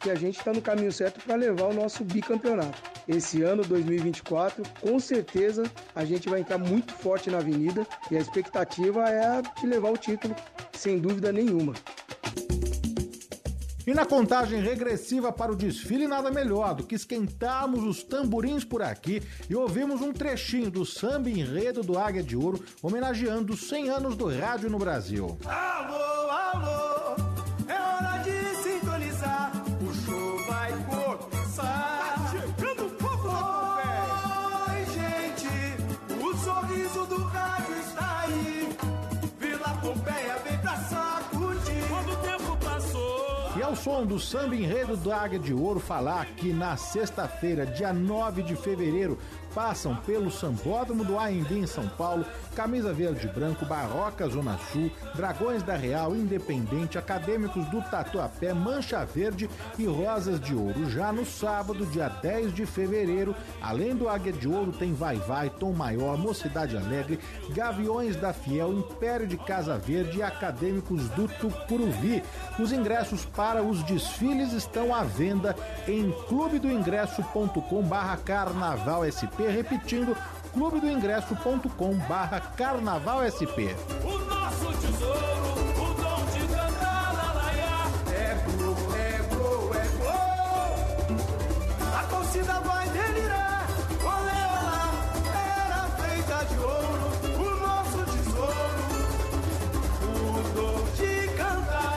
que a gente está no caminho certo para levar o nosso bicampeonato. Esse ano, 2024, com certeza a gente vai entrar muito forte na Avenida e a expectativa é a de levar o título, sem dúvida nenhuma. E na contagem regressiva para o desfile, nada melhor do que esquentarmos os tamborins por aqui e ouvirmos um trechinho do samba enredo do Águia de Ouro, homenageando os 100 anos do rádio no Brasil. Alô, alô, é hora de sintonizar, o show vai começar. Chegando o povo lá com fé. Oi, gente, o sorriso do rádio está aí, Vila Pompeia vem pra sacudir. Quando o tempo passou. E ao som do samba enredo do Águia de Ouro falar que na sexta-feira, dia 9 de fevereiro, passam pelo Sambódromo do Aembi em São Paulo, Camisa Verde e Branco, Barroca Zona Sul, Dragões da Real, Independente, Acadêmicos do Tatuapé, Mancha Verde e Rosas de Ouro. Já no sábado, dia 10 de fevereiro, além do Águia de Ouro, tem Vai Vai, Tom Maior, Mocidade Alegre, Gaviões da Fiel, Império de Casa Verde e Acadêmicos do Tucuruvi. Os ingressos para os desfiles estão à venda em clubedoingresso.com/carnavalsp. Repetindo, clubedoingresso.com/carnavalsp. O nosso tesouro, o dom de cantar lalaiá. É gol, é gol, é gol. A torcida vai delirar. Olé, olá, era feita de ouro. O nosso tesouro, o dom de cantar.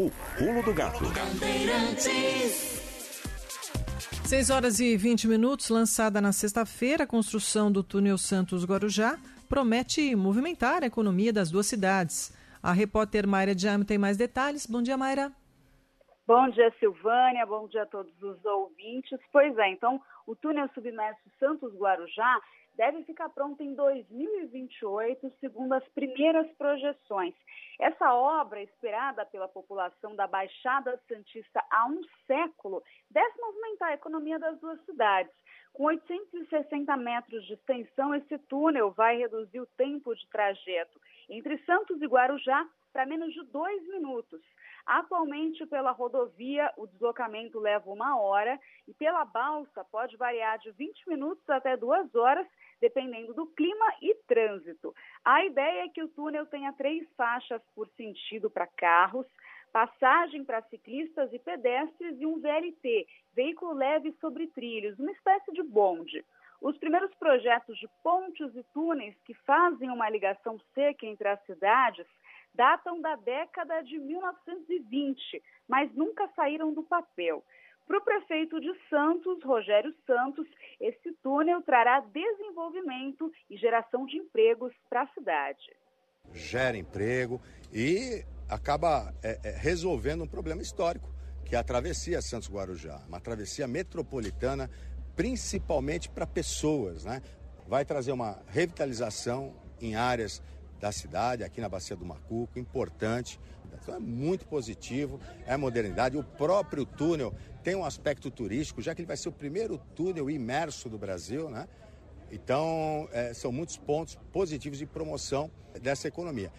O Pulo do Gato. 6 horas e 20 minutos, lançada na sexta-feira, a construção do túnel Santos-Guarujá promete movimentar a economia das duas cidades. A repórter Mayra Diame tem mais detalhes. Bom dia, Mayra. Bom dia, Silvânia. Bom dia a todos os ouvintes. Pois é, então, o túnel submerso Santos-Guarujá deve ficar pronto em 2028, segundo as primeiras projeções. Essa obra, esperada pela população da Baixada Santista há um século, deve movimentar a economia das duas cidades. Com 860 metros de extensão, esse túnel vai reduzir o tempo de trajeto entre Santos e Guarujá para menos de 2 minutos. Atualmente, pela rodovia, o deslocamento leva 1 hora e pela balsa pode variar de 20 minutos até 2 horas, dependendo do clima e trânsito. A ideia é que o túnel tenha 3 faixas por sentido para carros, passagem para ciclistas e pedestres e um VLT, veículo leve sobre trilhos, uma espécie de bonde. Os primeiros projetos de pontes e túneis que fazem uma ligação seca entre as cidades datam da década de 1920, mas nunca saíram do papel. Para o prefeito de Santos, Rogério Santos, esse túnel trará desenvolvimento e geração de empregos para a cidade. Gera emprego e acaba resolvendo um problema histórico, que é a travessia Santos-Guarujá, uma travessia metropolitana, principalmente para pessoas, né? Vai trazer uma revitalização em áreas da cidade, aqui na Bacia do Macuco, importante. Então é muito positivo, é modernidade. O próprio túnel tem um aspecto turístico, já que ele vai ser o primeiro túnel imerso do Brasil, né? Então, são muitos pontos positivos de promoção dessa economia.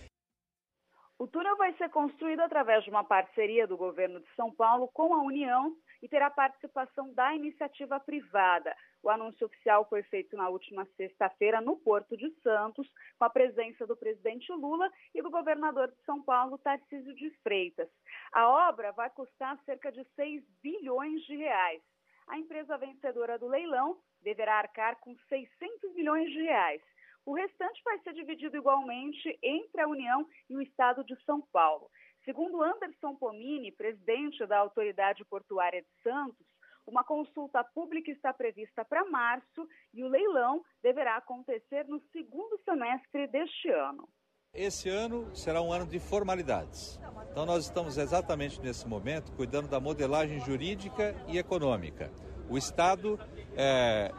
O túnel vai ser construído através de uma parceria do governo de São Paulo com a União e terá participação da iniciativa privada. O anúncio oficial foi feito na última sexta-feira no Porto de Santos, com a presença do presidente Lula e do governador de São Paulo, Tarcísio de Freitas. A obra vai custar cerca de 6 bilhões de reais. A empresa vencedora do leilão deverá arcar com 600 milhões de reais. O restante vai ser dividido igualmente entre a União e o Estado de São Paulo. Segundo Anderson Pomini, presidente da Autoridade Portuária de Santos, uma consulta pública está prevista para março e o leilão deverá acontecer no segundo semestre deste ano. Esse ano será um ano de formalidades. Então nós estamos exatamente nesse momento cuidando da modelagem jurídica e econômica. O Estado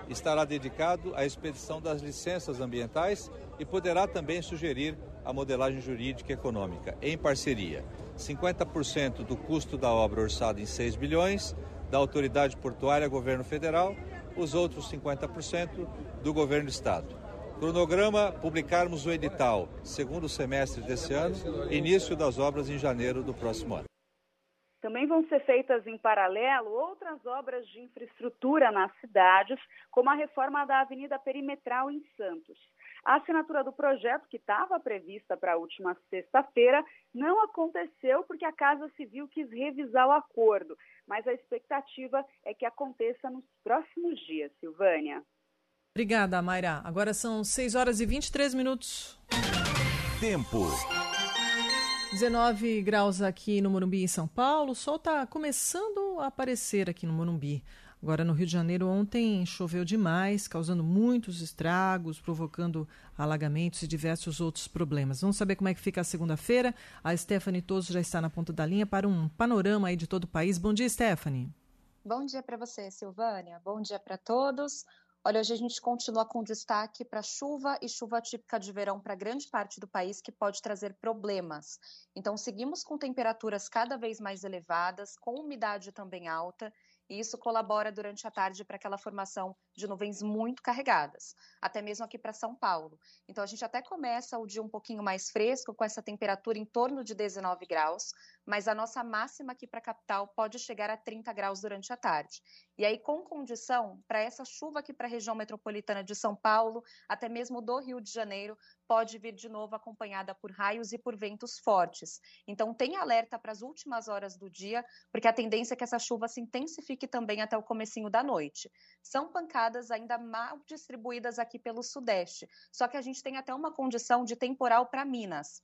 estará dedicado à expedição das licenças ambientais e poderá também sugerir a modelagem jurídica e econômica, em parceria. 50% do custo da obra orçado em 6 bilhões, da Autoridade Portuária, Governo Federal, os outros 50% do Governo do Estado. Cronograma, publicarmos o edital segundo semestre desse ano, início das obras em janeiro do próximo ano. Também vão ser feitas em paralelo outras obras de infraestrutura nas cidades, como a reforma da Avenida Perimetral em Santos. A assinatura do projeto, que estava prevista para a última sexta-feira, não aconteceu porque a Casa Civil quis revisar o acordo, mas a expectativa é que aconteça nos próximos dias, Silvânia. Obrigada, Mayra. Agora são 6 horas e 23 minutos. Tempo. 19 graus aqui no Morumbi, em São Paulo. O sol está começando a aparecer aqui no Morumbi. Agora, no Rio de Janeiro, ontem choveu demais, causando muitos estragos, provocando alagamentos e diversos outros problemas. Vamos saber como é que fica a segunda-feira. A Stephanie Toso já está na ponta da linha para um panorama aí de todo o país. Bom dia, Stephanie. Bom dia para você, Silvânia. Bom dia para todos. Olha, hoje a gente continua com destaque para chuva e chuva típica de verão para grande parte do país, que pode trazer problemas. Então, seguimos com temperaturas cada vez mais elevadas, com umidade também alta, e isso colabora durante a tarde para aquela formação de nuvens muito carregadas, até mesmo aqui para São Paulo. Então a gente até começa o dia um pouquinho mais fresco, com essa temperatura em torno de 19 graus, mas a nossa máxima aqui para a capital pode chegar a 30 graus durante a tarde. E aí com condição para essa chuva aqui para a região metropolitana de São Paulo, até mesmo do Rio de Janeiro, pode vir de novo acompanhada por raios e por ventos fortes. Então tem alerta para as últimas horas do dia, porque a tendência é que essa chuva se intensifique também até o comecinho da noite. São pancadas ainda mal distribuídas aqui pelo Sudeste, só que a gente tem até uma condição de temporal para Minas.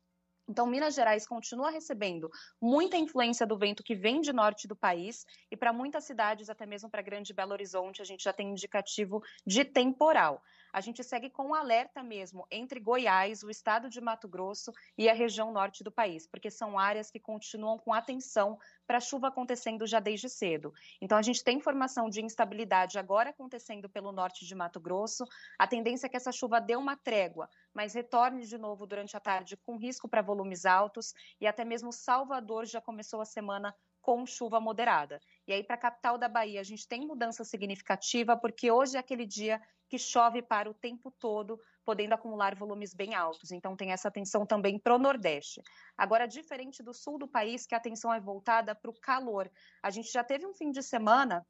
Então, Minas Gerais continua recebendo muita influência do vento que vem de norte do país e para muitas cidades, até mesmo para Grande Belo Horizonte, a gente já tem indicativo de temporal. A gente segue com alerta mesmo entre Goiás, o estado de Mato Grosso e a região norte do país, porque são áreas que continuam com atenção para chuva acontecendo já desde cedo. Então, a gente tem formação de instabilidade agora acontecendo pelo norte de Mato Grosso. A tendência é que essa chuva dê uma trégua, mas retorne de novo durante a tarde com risco para volumes altos e até mesmo Salvador já começou a semana com chuva moderada. E aí, para a capital da Bahia, a gente tem mudança significativa, porque hoje é aquele dia que chove para o tempo todo, podendo acumular volumes bem altos. Então, tem essa atenção também para o Nordeste. Agora, diferente do sul do país, que a atenção é voltada para o calor. A gente já teve um fim de semana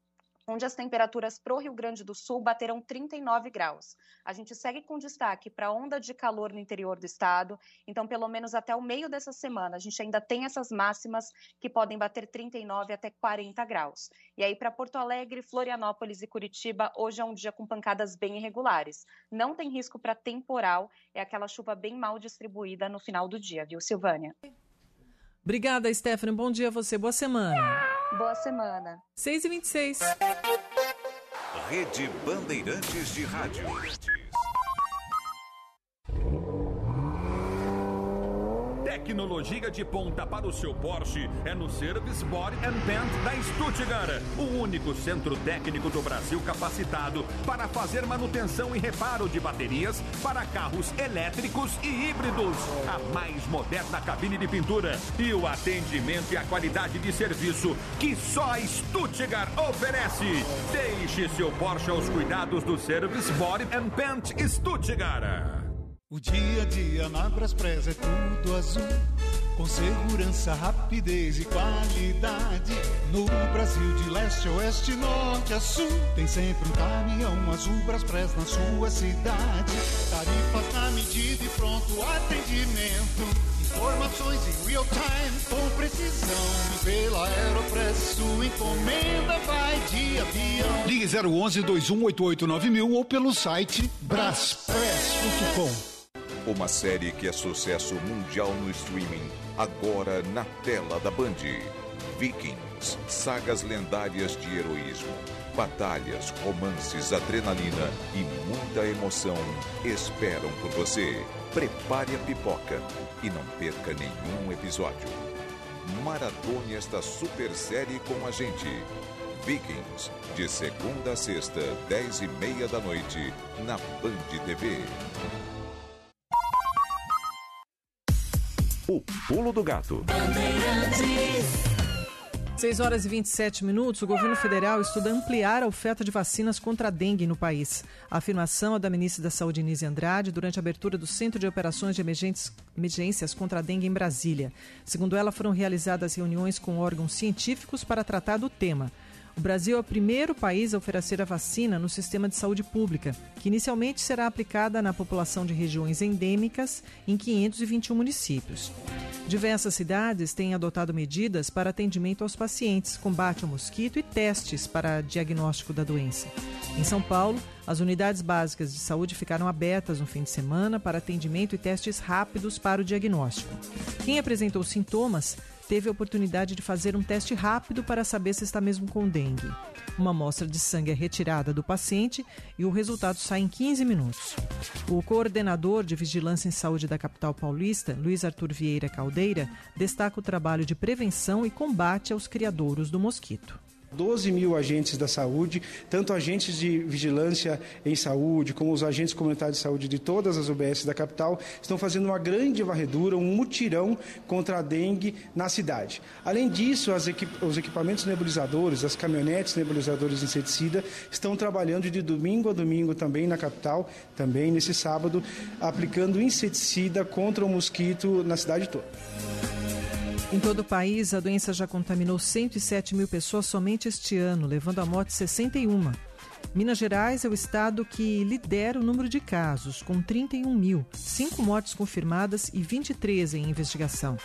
onde as temperaturas para o Rio Grande do Sul bateram 39 graus. A gente segue com destaque para a onda de calor no interior do estado, então pelo menos até o meio dessa semana a gente ainda tem essas máximas que podem bater 39 até 40 graus. E aí para Porto Alegre, Florianópolis e Curitiba, hoje é um dia com pancadas bem irregulares. Não tem risco para temporal, é aquela chuva bem mal distribuída no final do dia, viu, Silvânia? Obrigada, Stephanie. Bom dia a você. Boa semana. Boa semana. 6h26. Rede Bandeirantes de Rádio. Tecnologia de ponta para o seu Porsche é no Service Body and Paint da Stuttgart, o único centro técnico do Brasil capacitado para fazer manutenção e reparo de baterias para carros elétricos e híbridos. A mais moderna cabine de pintura e o atendimento e a qualidade de serviço que só a Stuttgart oferece. Deixe seu Porsche aos cuidados do Service Body and Paint Stuttgart. O dia a dia na Braspress é tudo azul, com segurança, rapidez e qualidade. No Brasil de leste a oeste, norte a sul, tem sempre um caminhão azul Braspress na sua cidade. Tarifas na medida e pronto atendimento, informações em real time com precisão. Pela Aeropress, sua encomenda vai de avião. Ligue 011-2188-9000 ou pelo site braspress.com. Uma série que é sucesso mundial no streaming, agora na tela da Band. Vikings, sagas lendárias de heroísmo, batalhas, romances, adrenalina e muita emoção esperam por você. Prepare a pipoca e não perca nenhum episódio. Maratone esta super série com a gente. Vikings, de segunda a sexta, 10h30 da noite, na Band TV. O Pulo do Gato. 6h27, o governo federal estuda ampliar a oferta de vacinas contra a dengue no país. A afirmação é da ministra da Saúde, Inês Andrade, durante a abertura do Centro de Operações de Emergências contra a Dengue em Brasília. Segundo ela, foram realizadas reuniões com órgãos científicos para tratar do tema. O Brasil é o primeiro país a oferecer a vacina no sistema de saúde pública, que inicialmente será aplicada na população de regiões endêmicas em 521 municípios. Diversas cidades têm adotado medidas para atendimento aos pacientes, combate ao mosquito e testes para diagnóstico da doença. Em São Paulo, as unidades básicas de saúde ficaram abertas no fim de semana para atendimento e testes rápidos para o diagnóstico. Quem apresentou sintomas teve a oportunidade de fazer um teste rápido para saber se está mesmo com dengue. Uma amostra de sangue é retirada do paciente e o resultado sai em 15 minutos. O coordenador de Vigilância em Saúde da capital paulista, Luiz Arthur Vieira Caldeira, destaca o trabalho de prevenção e combate aos criadouros do mosquito. 12 mil agentes da saúde, tanto agentes de vigilância em saúde, como os agentes comunitários de saúde de todas as UBS da capital, estão fazendo uma grande varredura, um mutirão contra a dengue na cidade. Além disso, os equipamentos nebulizadores, as caminhonetes nebulizadores de inseticida, estão trabalhando de domingo a domingo também na capital, também nesse sábado, aplicando inseticida contra o mosquito na cidade toda. Em todo o país, a doença já contaminou 107 mil pessoas somente este ano, levando à morte 61. Minas Gerais é o estado que lidera o número de casos, com 31 mil, 5 mortes confirmadas e 23 em investigação.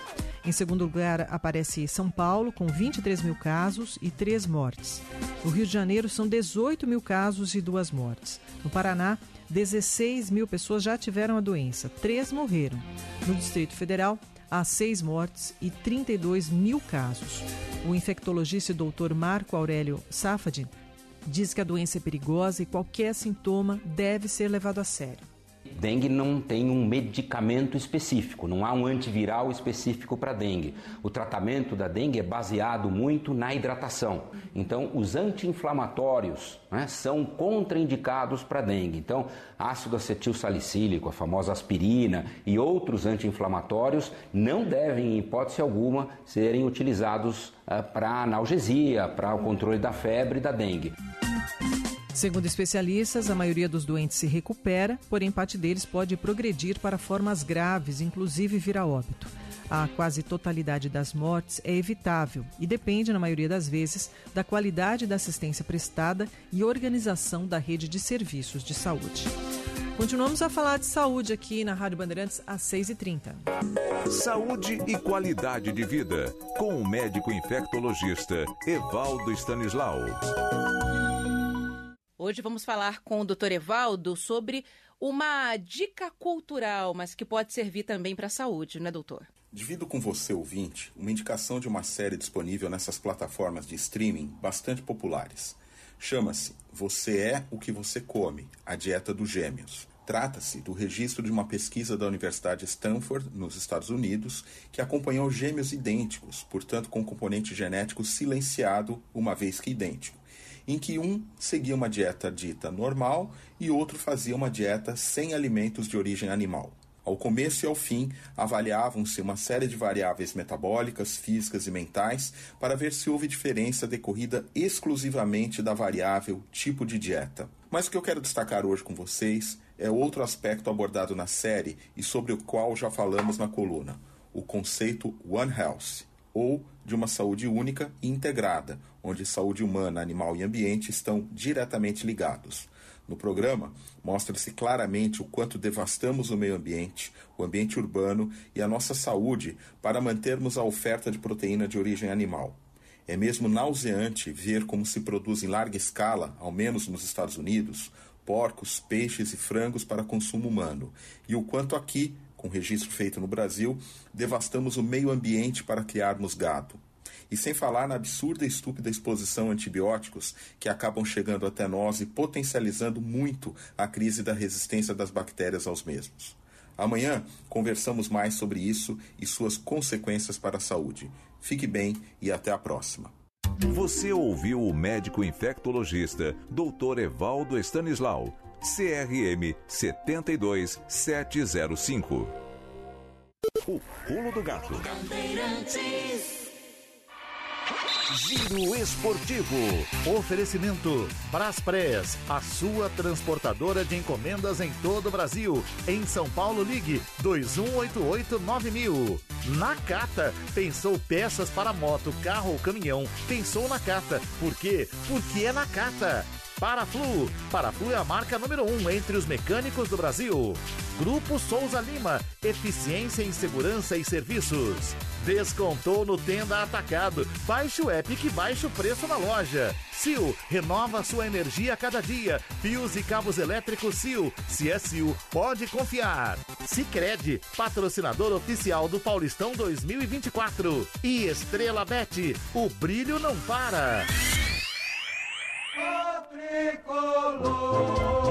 Em segundo lugar, aparece São Paulo, com 23 mil casos e 3 mortes. No Rio de Janeiro, são 18 mil casos e 2 mortes. No Paraná, 16 mil pessoas já tiveram a doença, 3 morreram. No Distrito Federal, há 6 mortes e 32 mil casos. O infectologista e doutor Marco Aurélio Safadi diz que a doença é perigosa e qualquer sintoma deve ser levado a sério. Dengue não tem um medicamento específico, não há um antiviral específico para dengue. O tratamento da dengue é baseado muito na hidratação. Então, os anti-inflamatórios, né, são contraindicados para dengue. Então, ácido acetil salicílico, a famosa aspirina e outros anti-inflamatórios não devem, em hipótese alguma, serem utilizados para analgesia, para o controle da febre e da dengue. Segundo especialistas, a maioria dos doentes se recupera, porém parte deles pode progredir para formas graves, inclusive vir a óbito. A quase totalidade das mortes é evitável e depende, na maioria das vezes, da qualidade da assistência prestada e organização da rede de serviços de saúde. Continuamos a falar de saúde aqui na Rádio Bandeirantes às 6h30. Saúde e qualidade de vida, com o médico infectologista Evaldo Stanislau. Hoje vamos falar com o Dr. Evaldo sobre uma dica cultural, mas que pode servir também para a saúde, né, doutor? Divido com você, ouvinte, uma indicação de uma série disponível nessas plataformas de streaming bastante populares. Chama-se Você é o que você come, a dieta dos gêmeos. Trata-se do registro de uma pesquisa da Universidade Stanford, nos Estados Unidos, que acompanhou gêmeos idênticos, portanto com componente genético silenciado, uma vez que idêntico, em que um seguia uma dieta dita normal e outro fazia uma dieta sem alimentos de origem animal. Ao começo e ao fim, avaliavam-se uma série de variáveis metabólicas, físicas e mentais para ver se houve diferença decorrida exclusivamente da variável tipo de dieta. Mas o que eu quero destacar hoje com vocês é outro aspecto abordado na série e sobre o qual já falamos na coluna, o conceito One Health, ou de uma saúde única e integrada, onde saúde humana, animal e ambiente estão diretamente ligados. No programa, mostra-se claramente o quanto devastamos o meio ambiente, o ambiente urbano e a nossa saúde para mantermos a oferta de proteína de origem animal. É mesmo nauseante ver como se produz em larga escala, ao menos nos Estados Unidos, porcos, peixes e frangos para consumo humano, e o quanto aqui, com registro feito no Brasil, devastamos o meio ambiente para criarmos gado. E sem falar na absurda e estúpida exposição a antibióticos que acabam chegando até nós e potencializando muito a crise da resistência das bactérias aos mesmos. Amanhã conversamos mais sobre isso e suas consequências para a saúde. Fique bem e até a próxima. Você ouviu o médico infectologista Dr. Evaldo Stanislau, CRM 72705. O Pulo do Gato. Giro Esportivo. Oferecimento Braspress, a sua transportadora de encomendas em todo o Brasil. Em São Paulo, ligue 2188-9000. Nakata. Pensou peças para moto, carro ou caminhão? Pensou Nakata. Por quê? Porque é Nakata. Paraflu. Paraflu é a marca número 1 entre os mecânicos do Brasil. Grupo Souza Lima. Eficiência em segurança e serviços. Descontou no Tenda Atacado. Baixe o app que baixa o preço na loja. Sil. Renova sua energia a cada dia. Fios e cabos elétricos Sil. Se é Sil, pode confiar. Sicredi, patrocinador oficial do Paulistão 2024. E Estrela Bet. O brilho não para. O Tricolor.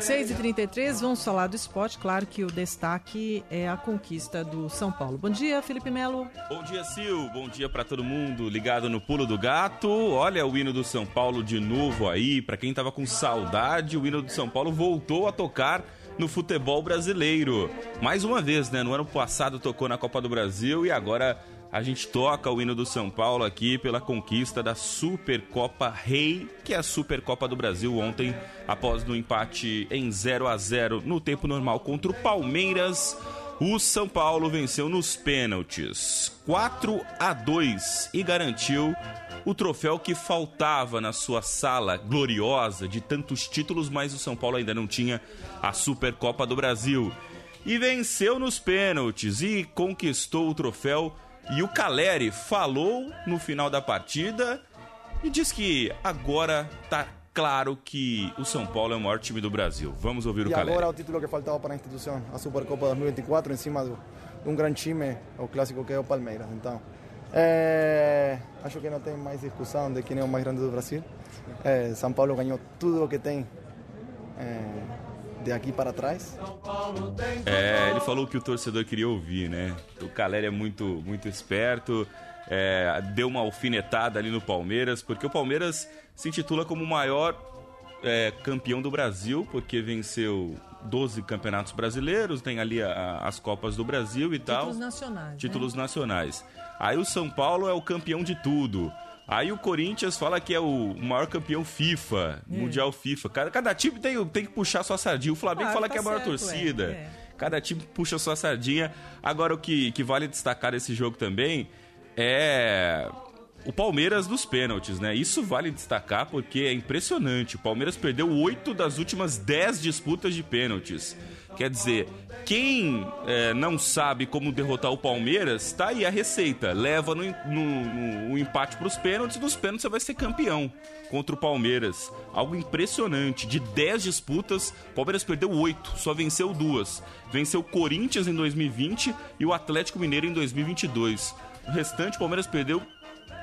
6h33, vamos falar do esporte. Claro que o destaque é a conquista do São Paulo. Bom dia, Felipe Melo. Bom dia, Sil. Bom dia para todo mundo ligado no Pulo do Gato. Olha o hino do São Paulo de novo aí. Para quem tava com saudade, o hino do São Paulo voltou a tocar no futebol brasileiro. Mais uma vez, né? No ano passado tocou na Copa do Brasil e agora a gente toca o hino do São Paulo aqui pela conquista da Supercopa Rei, que é a Supercopa do Brasil ontem, após um empate em 0-0 no tempo normal contra o Palmeiras. O São Paulo venceu nos pênaltis 4-2 e garantiu o troféu que faltava na sua sala gloriosa de tantos títulos, mas o São Paulo ainda não tinha a Supercopa do Brasil. E venceu nos pênaltis e conquistou o troféu. E o Calleri falou no final da partida e diz que agora tá claro que o São Paulo é o maior time do Brasil. Vamos ouvir o Calleri. E agora o título que faltava para a instituição, a Supercopa 2024, em cima de um grande time, o clássico que é o Palmeiras. Então, acho que não tem mais discussão de quem é o mais grande do Brasil. São Paulo ganhou tudo o que tem de aqui para trás. É, ele falou que o torcedor queria ouvir, né? O Calleri é muito esperto, deu uma alfinetada ali no Palmeiras, porque o Palmeiras se intitula como o maior campeão do Brasil, porque venceu 12 campeonatos brasileiros, tem ali as Copas do Brasil e tal. Títulos nacionais. Títulos nacionais. Aí o São Paulo é o campeão de tudo. Aí o Corinthians fala que é o maior campeão FIFA, Mundial FIFA. Cada time tem que puxar sua sardinha. O Flamengo fala que é a maior torcida. Cada time puxa sua sardinha. Agora, o que vale destacar desse jogo também é o Palmeiras dos pênaltis, né? Isso vale destacar porque é impressionante. O Palmeiras perdeu 8 das últimas 10 disputas de pênaltis. Quer dizer, quem não sabe como derrotar o Palmeiras, tá aí a receita. Leva no empate para os pênaltis, e dos pênaltis você vai ser campeão contra o Palmeiras. Algo impressionante. De 10 disputas, o Palmeiras perdeu 8, só venceu 2. Venceu o Corinthians em 2020 e o Atlético Mineiro em 2022. O restante, o Palmeiras perdeu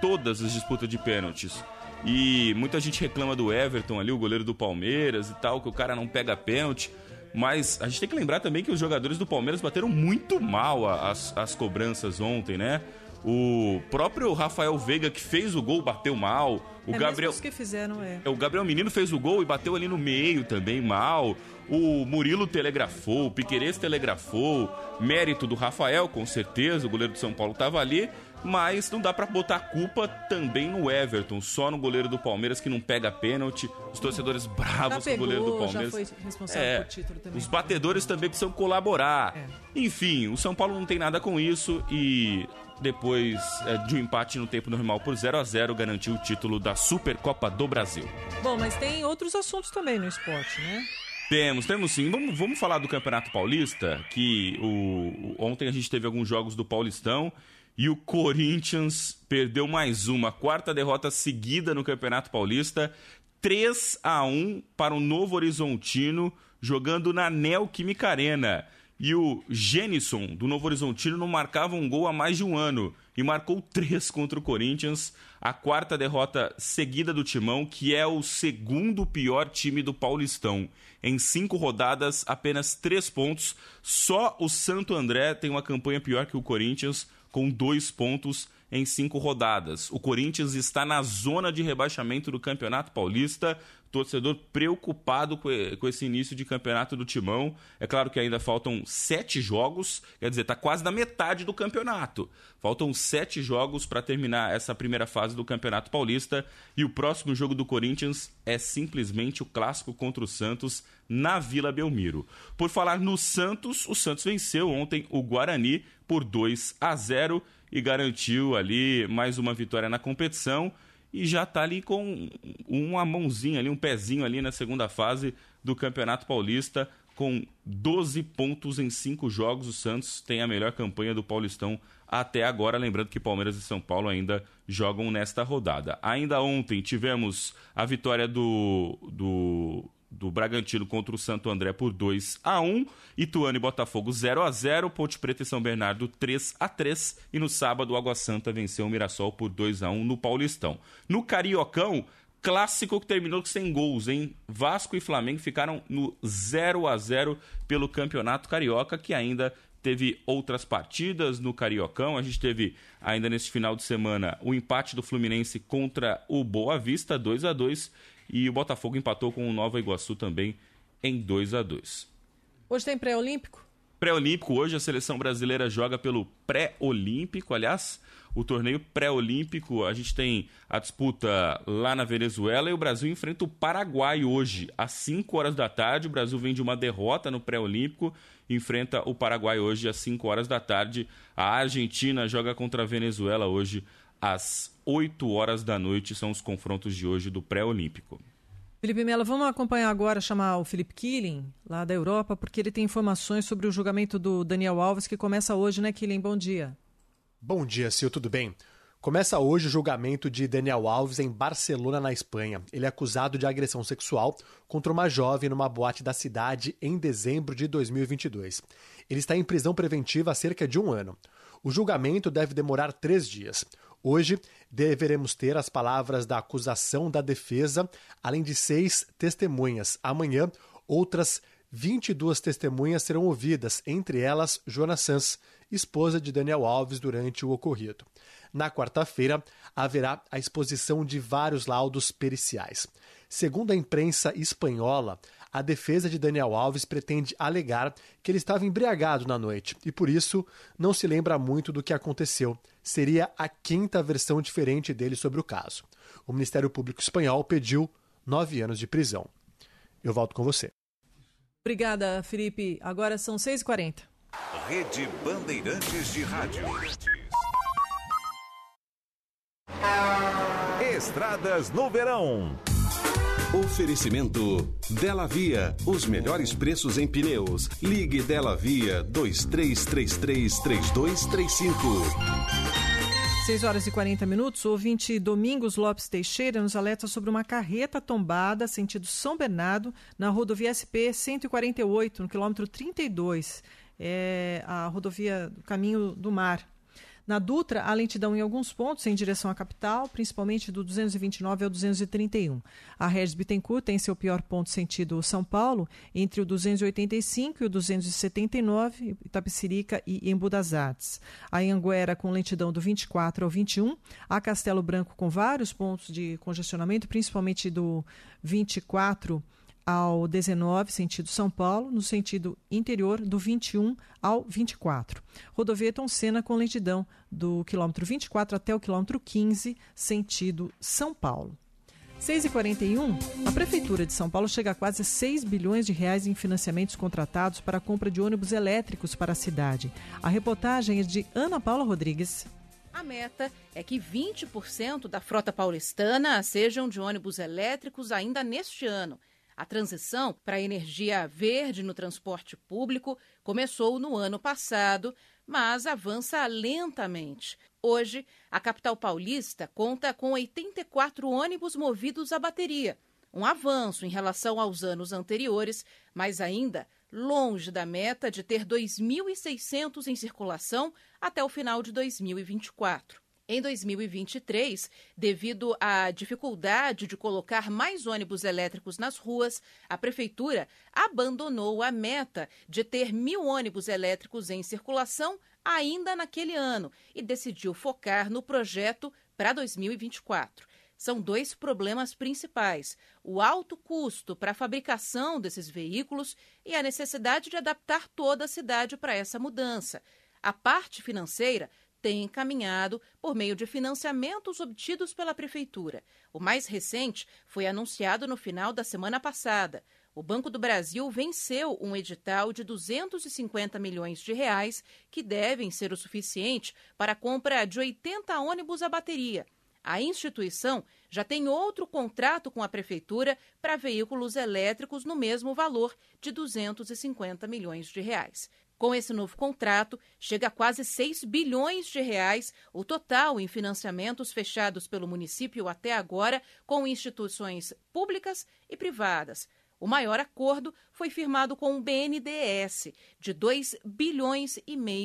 todas as disputas de pênaltis. E muita gente reclama do Everton ali, o goleiro do Palmeiras e tal, que o cara não pega pênalti. Mas a gente tem que lembrar também que os jogadores do Palmeiras bateram muito mal as cobranças ontem, né? O próprio Rafael Veiga, que fez o gol, bateu mal. O Gabriel, que fizeram, o Gabriel Menino fez o gol e bateu ali no meio também mal. O Murilo telegrafou, o Piquerez telegrafou. Mérito do Rafael, com certeza, o goleiro do São Paulo estava ali. Mas não dá pra botar a culpa também no Everton, só no goleiro do Palmeiras que não pega pênalti. Os torcedores bravos com o goleiro do Palmeiras. Já foi responsável por título também. Os batedores também precisam colaborar. Enfim, o São Paulo não tem nada com isso e depois de um empate no tempo normal por 0-0 garantiu o título da Supercopa do Brasil. Bom, mas tem outros assuntos também no esporte, né? Temos sim. Vamos falar do Campeonato Paulista, que ontem a gente teve alguns jogos do Paulistão. E o Corinthians perdeu mais uma, quarta derrota seguida no Campeonato Paulista, 3-1 para o Novo Horizontino, jogando na Neoquímica Arena. E o Jenison, do Novo Horizontino, não marcava um gol há mais de um ano e marcou 3 contra o Corinthians, a quarta derrota seguida do Timão, que é o segundo pior time do Paulistão. Em 5 rodadas, apenas 3 pontos, só o Santo André tem uma campanha pior que o Corinthians, com 2 pontos em 5 rodadas. O Corinthians está na zona de rebaixamento do Campeonato Paulista, torcedor preocupado com esse início de campeonato do Timão. É claro que ainda faltam 7 jogos, quer dizer, está quase na metade do campeonato. Faltam 7 jogos para terminar essa primeira fase do Campeonato Paulista e o próximo jogo do Corinthians é simplesmente o clássico contra o Santos na Vila Belmiro. Por falar no Santos, o Santos venceu ontem o Guarani por 2-0 e garantiu ali mais uma vitória na competição e já está ali com uma mãozinha, ali, um pezinho ali na segunda fase do Campeonato Paulista, com 12 pontos em 5 jogos. O Santos tem a melhor campanha do Paulistão até agora, lembrando que Palmeiras e São Paulo ainda jogam nesta rodada. Ainda ontem tivemos a vitória do Bragantino contra o Santo André por 2-1, Ituano e Botafogo 0-0, Ponte Preta e São Bernardo 3-3 e no sábado o Água Santa venceu o Mirassol por 2-1 no Paulistão. No Cariocão, clássico que terminou sem gols, hein? Vasco e Flamengo ficaram no 0-0 pelo Campeonato Carioca, que ainda teve outras partidas no Cariocão. A gente teve ainda nesse final de semana o empate do Fluminense contra o Boa Vista, 2-2, e o Botafogo empatou com o Nova Iguaçu também em 2-2. Hoje tem pré-olímpico? Pré-olímpico, hoje a seleção brasileira joga pelo pré-olímpico, aliás, o torneio pré-olímpico, a gente tem a disputa lá na Venezuela e o Brasil enfrenta o Paraguai hoje, às 5 horas da tarde, o Brasil vem de uma derrota no pré-olímpico, enfrenta o Paraguai hoje às 5 horas da tarde, a Argentina joga contra a Venezuela hoje às 8 horas da noite, são os confrontos de hoje do pré-olímpico. Felipe Mello, vamos acompanhar agora, chamar o Felipe Killing, lá da Europa, porque ele tem informações sobre o julgamento do Daniel Alves, que começa hoje, né, Killing? Bom dia. Bom dia, Sil, tudo bem? Começa hoje o julgamento de Daniel Alves em Barcelona, na Espanha. Ele é acusado de agressão sexual contra uma jovem numa boate da cidade em dezembro de 2022. Ele está em prisão preventiva há cerca de um ano. O julgamento deve demorar 3 dias. Hoje, deveremos ter as palavras da acusação da defesa, além de 6 testemunhas. Amanhã, Outras 22 testemunhas serão ouvidas, entre elas Joana Sanz, esposa de Daniel Alves, durante o ocorrido. Na quarta-feira, haverá a exposição de vários laudos periciais. Segundo a imprensa espanhola, a defesa de Daniel Alves pretende alegar que ele estava embriagado na noite e, por isso, não se lembra muito do que aconteceu. Seria a quinta versão diferente dele sobre o caso. O Ministério Público espanhol pediu 9 anos de prisão. Eu volto com você. Obrigada, Felipe. Agora são 6h40. Rede Bandeirantes de Rádio. Estradas no verão. Oferecimento Della Via, os melhores preços em pneus. Ligue Della Via 23333235. 6h40, o ouvinte Domingos Lopes Teixeira nos alerta sobre uma carreta tombada sentido São Bernardo na rodovia SP-148, no quilômetro 32, a rodovia do Caminho do Mar. Na Dutra, há lentidão em alguns pontos em direção à capital, principalmente do 229 ao 231. A Regis Bittencourt tem seu pior ponto sentido São Paulo, entre o 285 e o 279, Itapecirica e Embu das Artes. A Anhanguera com lentidão do 24 ao 21. A Castelo Branco com vários pontos de congestionamento, principalmente do 24 ao 19, sentido São Paulo, no sentido interior, do 21 ao 24. Rodovia Ayrton Senna com lentidão do quilômetro 24 até o quilômetro 15, sentido São Paulo. 6h41, a Prefeitura de São Paulo chega a quase 6 bilhões de reais em financiamentos contratados para a compra de ônibus elétricos para a cidade. A reportagem é de Ana Paula Rodrigues. A meta é que 20% da frota paulistana sejam de ônibus elétricos ainda neste ano. A transição para a energia verde no transporte público começou no ano passado, mas avança lentamente. Hoje, a capital paulista conta com 84 ônibus movidos à bateria, um avanço em relação aos anos anteriores, mas ainda longe da meta de ter 2.600 em circulação até o final de 2024. Em 2023, devido à dificuldade de colocar mais ônibus elétricos nas ruas, a Prefeitura abandonou a meta de ter 1.000 ônibus elétricos em circulação ainda naquele ano e decidiu focar no projeto para 2024. São 2 problemas principais: o alto custo para a fabricação desses veículos e a necessidade de adaptar toda a cidade para essa mudança. A parte financeira tem encaminhado por meio de financiamentos obtidos pela Prefeitura. O mais recente foi anunciado no final da semana passada. O Banco do Brasil venceu um edital de 250 milhões de reais, que devem ser o suficiente para a compra de 80 ônibus à bateria. A instituição já tem outro contrato com a Prefeitura para veículos elétricos no mesmo valor de 250 milhões de reais. Com esse novo contrato, chega a quase 6 bilhões de reais o total em financiamentos fechados pelo município até agora com instituições públicas e privadas. O maior acordo foi firmado com o BNDES, de 2,5 bilhões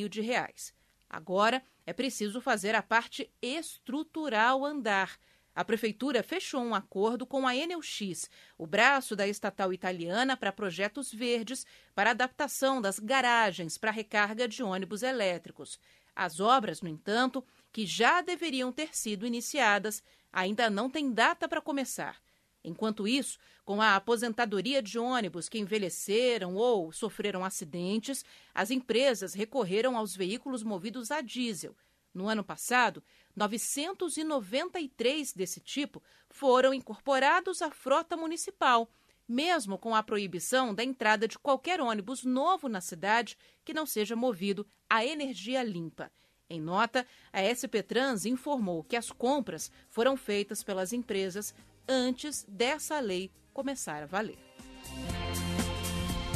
de reais. Agora é preciso fazer a parte estrutural andar. A Prefeitura fechou um acordo com a Enel X, o braço da estatal italiana para projetos verdes, para adaptação das garagens para recarga de ônibus elétricos. As obras, no entanto, que já deveriam ter sido iniciadas, ainda não têm data para começar. Enquanto isso, com a aposentadoria de ônibus que envelheceram ou sofreram acidentes, as empresas recorreram aos veículos movidos a diesel. No ano passado, 993 desse tipo foram incorporados à frota municipal, mesmo com a proibição da entrada de qualquer ônibus novo na cidade que não seja movido a energia limpa. Em nota, a SP Trans informou que as compras foram feitas pelas empresas antes dessa lei começar a valer.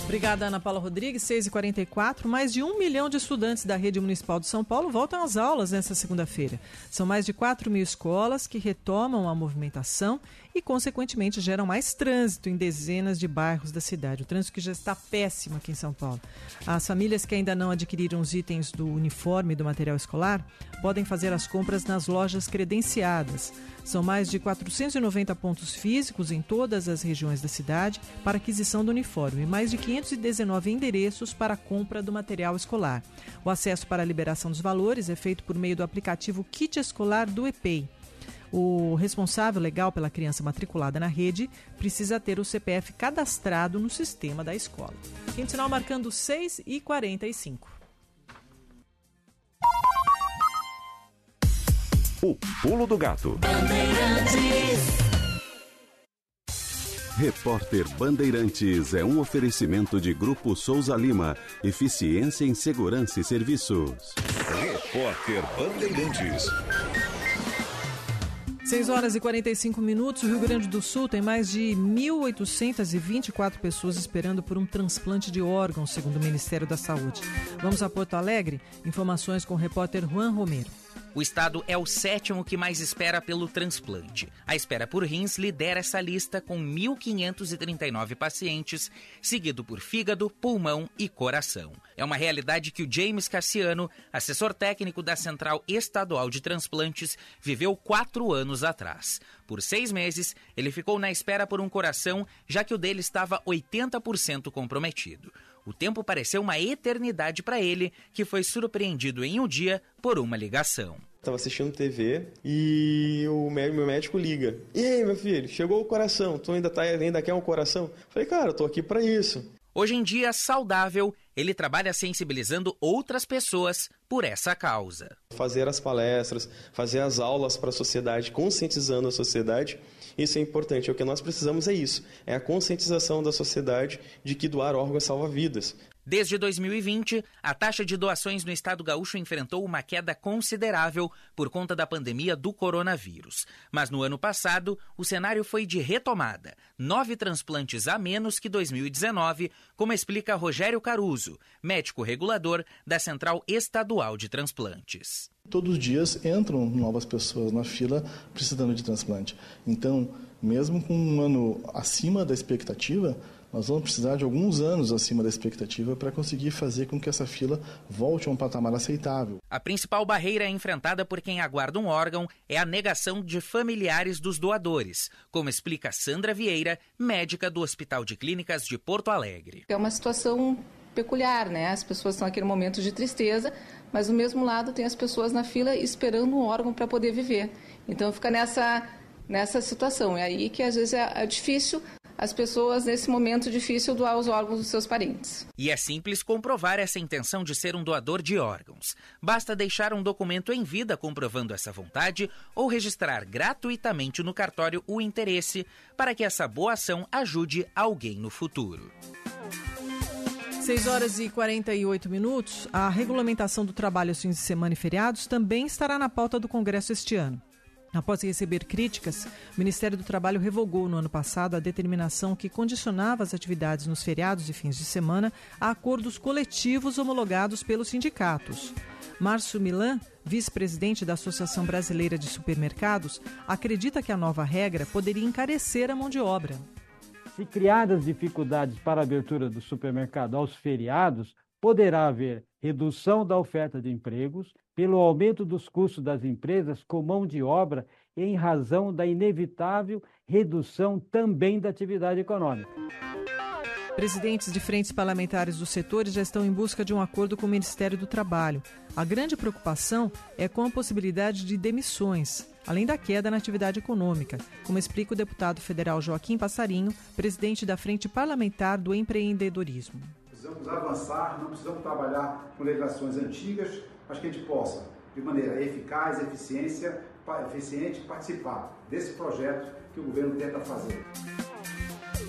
Obrigada, Ana Paula Rodrigues. 6h44, mais de 1 milhão de estudantes da Rede Municipal de São Paulo voltam às aulas nesta segunda-feira. São mais de 4.000 escolas que retomam a movimentação e, consequentemente, geram mais trânsito em dezenas de bairros da cidade. O trânsito que já está péssimo aqui em São Paulo. As famílias que ainda não adquiriram os itens do uniforme e do material escolar podem fazer as compras nas lojas credenciadas. São mais de 490 pontos físicos em todas as regiões da cidade para aquisição do uniforme e mais de 519 endereços para a compra do material escolar. O acesso para a liberação dos valores é feito por meio do aplicativo Kit Escolar do EPEI. O responsável legal pela criança matriculada na rede precisa ter o CPF cadastrado no sistema da escola. Quinto sinal marcando 6h45. O Pulo do Gato. Repórter Bandeirantes é um oferecimento de Grupo Souza Lima. Eficiência em Segurança e Serviços. Repórter Bandeirantes. 6h45, o Rio Grande do Sul tem mais de 1.824 pessoas esperando por um transplante de órgãos, segundo o Ministério da Saúde. Vamos a Porto Alegre? Informações com o repórter Juan Romero. O estado é o 7º que mais espera pelo transplante. A espera por rins lidera essa lista com 1.539 pacientes, seguido por fígado, pulmão e coração. É uma realidade que o James Cassiano, assessor técnico da Central Estadual de Transplantes, viveu 4 anos atrás. Por 6 meses, ele ficou na espera por um coração, já que o dele estava 80% comprometido. O tempo pareceu uma eternidade para ele, que foi surpreendido em um dia por uma ligação. Estava assistindo TV e o meu médico liga. E aí, meu filho, chegou o coração, tu ainda quer um coração? Falei, cara, eu tô aqui para isso. Hoje em dia, saudável, ele trabalha sensibilizando outras pessoas por essa causa. Fazer as palestras, fazer as aulas para a sociedade, conscientizando a sociedade, isso é importante. O que nós precisamos é isso, é a conscientização da sociedade de que doar órgãos salva vidas. Desde 2020, a taxa de doações no estado gaúcho enfrentou uma queda considerável por conta da pandemia do coronavírus. Mas no ano passado, o cenário foi de retomada. 9 transplantes a menos que 2019, como explica Rogério Caruso, médico regulador da Central Estadual de Transplantes. Todos os dias entram novas pessoas na fila precisando de transplante. Então, mesmo com um ano acima da expectativa, nós vamos precisar de alguns anos acima da expectativa para conseguir fazer com que essa fila volte a um patamar aceitável. A principal barreira enfrentada por quem aguarda um órgão é a negação de familiares dos doadores, como explica Sandra Vieira, médica do Hospital de Clínicas de Porto Alegre. É uma situação peculiar, né? As pessoas estão naquele momento de tristeza, mas do mesmo lado tem as pessoas na fila esperando um órgão para poder viver. Então fica nessa situação. É aí que às vezes é difícil as pessoas, nesse momento difícil, doar os órgãos dos seus parentes. E é simples comprovar essa intenção de ser um doador de órgãos. Basta deixar um documento em vida comprovando essa vontade ou registrar gratuitamente no cartório o interesse para que essa boa ação ajude alguém no futuro. 6h48, a regulamentação do trabalho aos fins de semana e feriados também estará na pauta do Congresso este ano. Após receber críticas, o Ministério do Trabalho revogou no ano passado a determinação que condicionava as atividades nos feriados e fins de semana a acordos coletivos homologados pelos sindicatos. Márcio Milan, vice-presidente da Associação Brasileira de Supermercados, acredita que a nova regra poderia encarecer a mão de obra. Se criadas dificuldades para a abertura do supermercado aos feriados, poderá haver redução da oferta de empregos, pelo aumento dos custos das empresas com mão de obra em razão da inevitável redução também da atividade econômica. Presidentes de frentes parlamentares dos setores já estão em busca de um acordo com o Ministério do Trabalho. A grande preocupação é com a possibilidade de demissões, além da queda na atividade econômica, como explica o deputado federal Joaquim Passarinho, presidente da Frente Parlamentar do Empreendedorismo. Precisamos avançar, não precisamos trabalhar com legislações antigas, mas que a gente possa, de maneira eficaz, eficiente, participar desse projeto que o governo tenta fazer.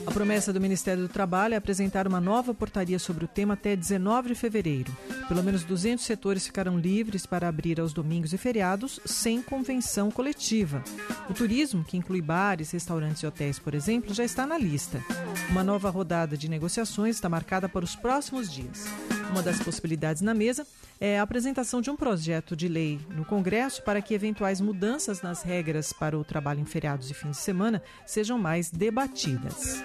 A promessa do Ministério do Trabalho é apresentar uma nova portaria sobre o tema até 19 de fevereiro. Pelo menos 200 setores ficarão livres para abrir aos domingos e feriados sem convenção coletiva. O turismo, que inclui bares, restaurantes e hotéis, por exemplo, já está na lista. Uma nova rodada de negociações está marcada para os próximos dias. Uma das possibilidades na mesa é a apresentação de um projeto de lei no Congresso para que eventuais mudanças nas regras para o trabalho em feriados e fins de semana sejam mais debatidas.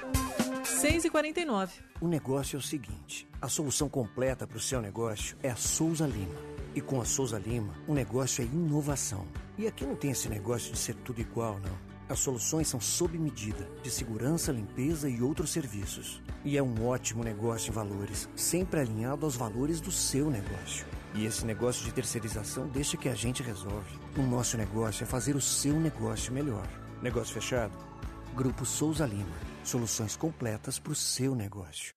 6h49. O negócio é o seguinte: a solução completa para o seu negócio é a Souza Lima. E com a Souza Lima, o negócio é inovação. E aqui não tem esse negócio de ser tudo igual, não. As soluções são sob medida, de segurança, limpeza e outros serviços. E é um ótimo negócio em valores, sempre alinhado aos valores do seu negócio. E esse negócio de terceirização deixa que a gente resolve. O nosso negócio é fazer o seu negócio melhor. Negócio fechado? Grupo Souza Lima. Soluções completas para o seu negócio.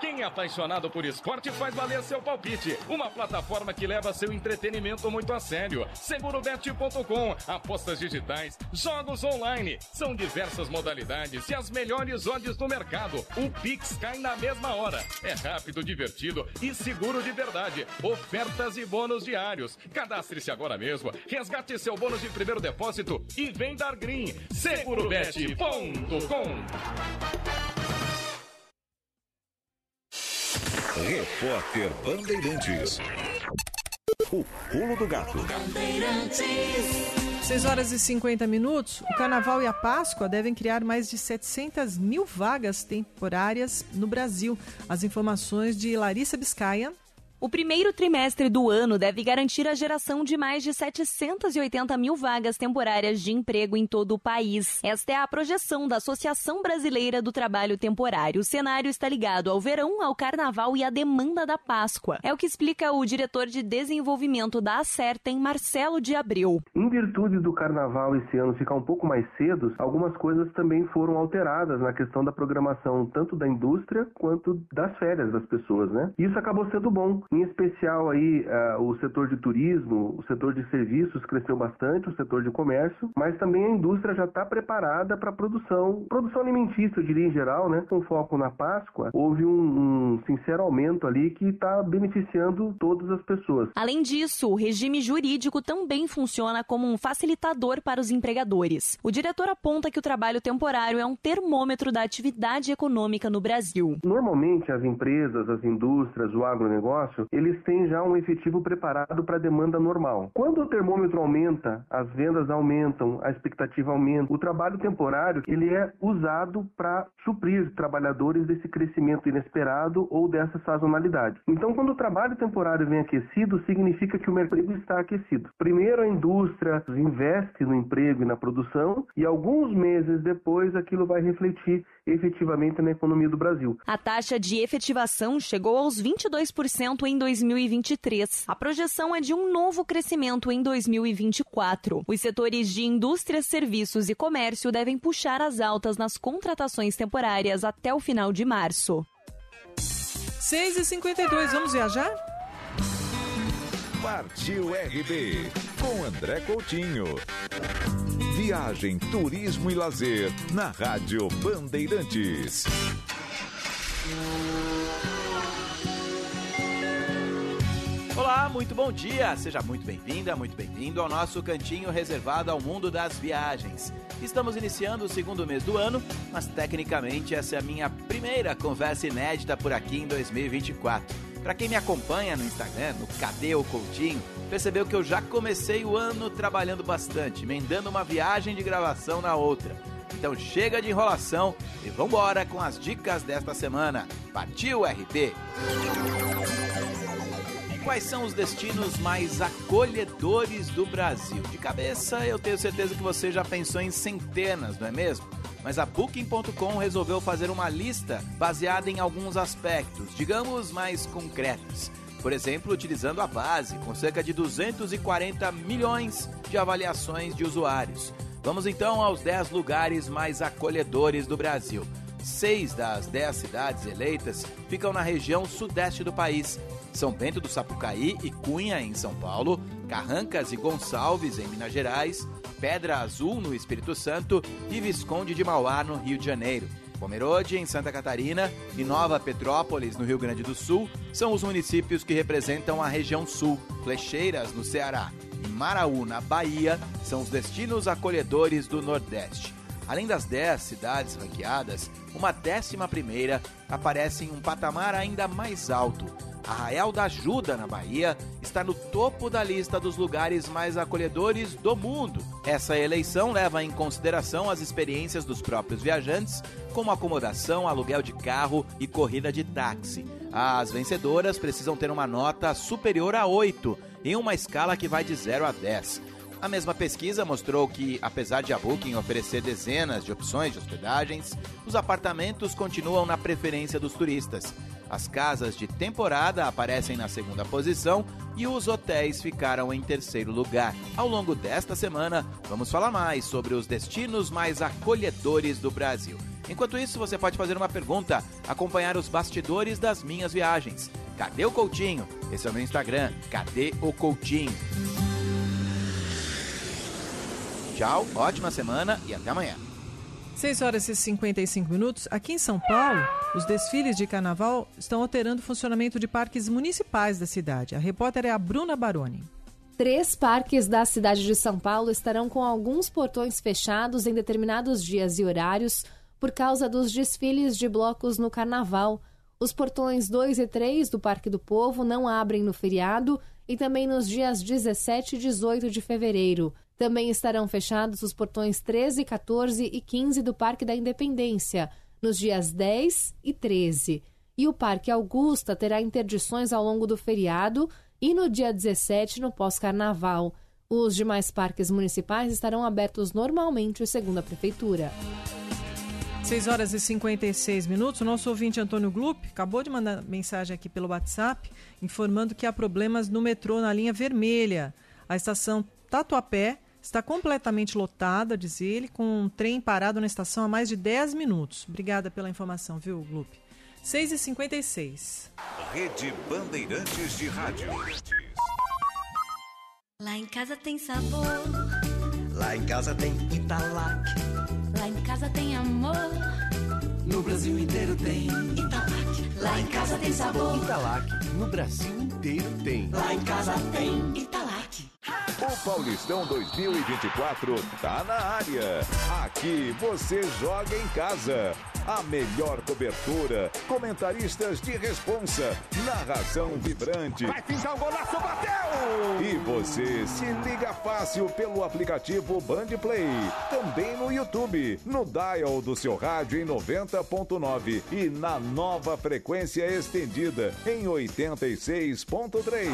Quem é apaixonado por esporte faz valer seu palpite. Uma plataforma que leva seu entretenimento muito a sério. Segurobet.com. Apostas digitais, jogos online. São diversas modalidades e as melhores odds do mercado. O Pix cai na mesma hora. É rápido, divertido e seguro de verdade. Ofertas e bônus diários. Cadastre-se agora mesmo. Resgate seu bônus de primeiro depósito e vem dar green. Segurobet.com. Repórter Bandeirantes. O Pulo do Gato. 6h50. O Carnaval e a Páscoa devem criar mais de 700 mil vagas temporárias no Brasil. As informações de Larissa Biscaia. O primeiro trimestre do ano deve garantir a geração de mais de 780 mil vagas temporárias de emprego em todo o país. Esta é a projeção da Associação Brasileira do Trabalho Temporário. O cenário está ligado ao verão, ao carnaval e à demanda da Páscoa. É o que explica o diretor de desenvolvimento da Acertem, Marcelo de Abreu. Em virtude do carnaval esse ano ficar um pouco mais cedo, algumas coisas também foram alteradas na questão da programação, tanto da indústria quanto das férias das pessoas, né? Isso acabou sendo bom. Em especial aí o setor de turismo, o setor de serviços cresceu bastante, o setor de comércio, mas também a indústria já está preparada para produção alimentícia, eu diria em geral, né? Com foco na Páscoa, houve um sincero aumento ali que está beneficiando todas as pessoas. Além disso, o regime jurídico também funciona como um facilitador para os empregadores. O diretor aponta que o trabalho temporário é um termômetro da atividade econômica no Brasil. Normalmente as empresas, as indústrias, o agronegócio, eles têm já um efetivo preparado para a demanda normal. Quando o termômetro aumenta, as vendas aumentam, a expectativa aumenta. O trabalho temporário, ele é usado para suprir trabalhadores desse crescimento inesperado ou dessa sazonalidade. Então, quando o trabalho temporário vem aquecido, significa que o mercado está aquecido. Primeiro, a indústria investe no emprego e na produção e alguns meses depois aquilo vai refletir efetivamente na economia do Brasil. A taxa de efetivação chegou aos 22% em 2023. A projeção é de um novo crescimento em 2024. Os setores de indústria, serviços e comércio devem puxar as altas nas contratações temporárias até o final de março. 6h52, vamos viajar? Partiu RB, com André Coutinho. Viagem, turismo e lazer na Rádio Bandeirantes. Olá, muito bom dia! Seja muito bem-vinda, muito bem-vindo ao nosso cantinho reservado ao mundo das viagens. Estamos iniciando o segundo mês do ano, mas tecnicamente essa é a minha primeira conversa inédita por aqui em 2024. Para quem me acompanha no Instagram, no Cadê o Coutinho, percebeu que eu já comecei o ano trabalhando bastante, emendando uma viagem de gravação na outra. Então chega de enrolação e vambora com as dicas desta semana. Partiu RP! E quais são os destinos mais acolhedores do Brasil? De cabeça, eu tenho certeza que você já pensou em centenas, não é mesmo? Mas a Booking.com resolveu fazer uma lista baseada em alguns aspectos, digamos, mais concretos. Por exemplo, utilizando a base, com cerca de 240 milhões de avaliações de usuários. Vamos então aos 10 lugares mais acolhedores do Brasil. 6 das 10 cidades eleitas ficam na região sudeste do país. São Bento do Sapucaí e Cunha, em São Paulo, Carrancas e Gonçalves, em Minas Gerais, Pedra Azul, no Espírito Santo, e Visconde de Mauá, no Rio de Janeiro. Pomerode, em Santa Catarina, e Nova Petrópolis, no Rio Grande do Sul, são os municípios que representam a região sul. Flecheiras, no Ceará, e Maraú, na Bahia, são os destinos acolhedores do Nordeste. Além das 10 cidades ranqueadas, uma 11ª aparece em um patamar ainda mais alto. Arraial da Ajuda, na Bahia, está no topo da lista dos lugares mais acolhedores do mundo. Essa eleição leva em consideração as experiências dos próprios viajantes, como acomodação, aluguel de carro e corrida de táxi. As vencedoras precisam ter uma nota superior a 8, em uma escala que vai de 0 a 10. A mesma pesquisa mostrou que, apesar de a Booking oferecer dezenas de opções de hospedagens, os apartamentos continuam na preferência dos turistas. As casas de temporada aparecem na 2ª posição e os hotéis ficaram em 3º lugar. Ao longo desta semana, vamos falar mais sobre os destinos mais acolhedores do Brasil. Enquanto isso, você pode fazer uma pergunta, acompanhar os bastidores das minhas viagens. Cadê o Coutinho? Esse é o meu Instagram, Cadê o Coutinho? Tchau, ótima semana e até amanhã. 6h55. Aqui em São Paulo, os desfiles de carnaval estão alterando o funcionamento de parques municipais da cidade. A repórter é a Bruna Baroni. 3 parques da cidade de São Paulo estarão com alguns portões fechados em determinados dias e horários por causa dos desfiles de blocos no carnaval. Os portões 2 e 3 do Parque do Povo não abrem no feriado e também nos dias 17 e 18 de fevereiro. Também estarão fechados os portões 13, 14 e 15 do Parque da Independência, nos dias 10 e 13. E o Parque Augusta terá interdições ao longo do feriado e no dia 17, no pós-carnaval. Os demais parques municipais estarão abertos normalmente, segundo a Prefeitura. 6h56. O nosso ouvinte Antônio Glup acabou de mandar mensagem aqui pelo WhatsApp, informando que há problemas no metrô na linha vermelha. A estação Tatuapé está completamente lotada, diz ele, com um trem parado na estação há mais de 10 minutos. Obrigada pela informação, viu, Glup? 6h56. Rede Bandeirantes de Rádio. Lá em casa tem sabor. Lá em casa tem Italac. Lá em casa tem amor. No Brasil inteiro tem Italac. Lá em casa tem sabor. Italac. No Brasil inteiro tem. Lá em casa tem Italac. O Paulistão 2024 tá na área. Aqui você joga em casa. A melhor cobertura, comentaristas de responsa, narração vibrante. Vai pintar o golaço, bateu! E você se liga fácil pelo aplicativo Bandplay, também no YouTube, no dial do seu rádio em 90.9 e na nova frequência estendida em 86.3.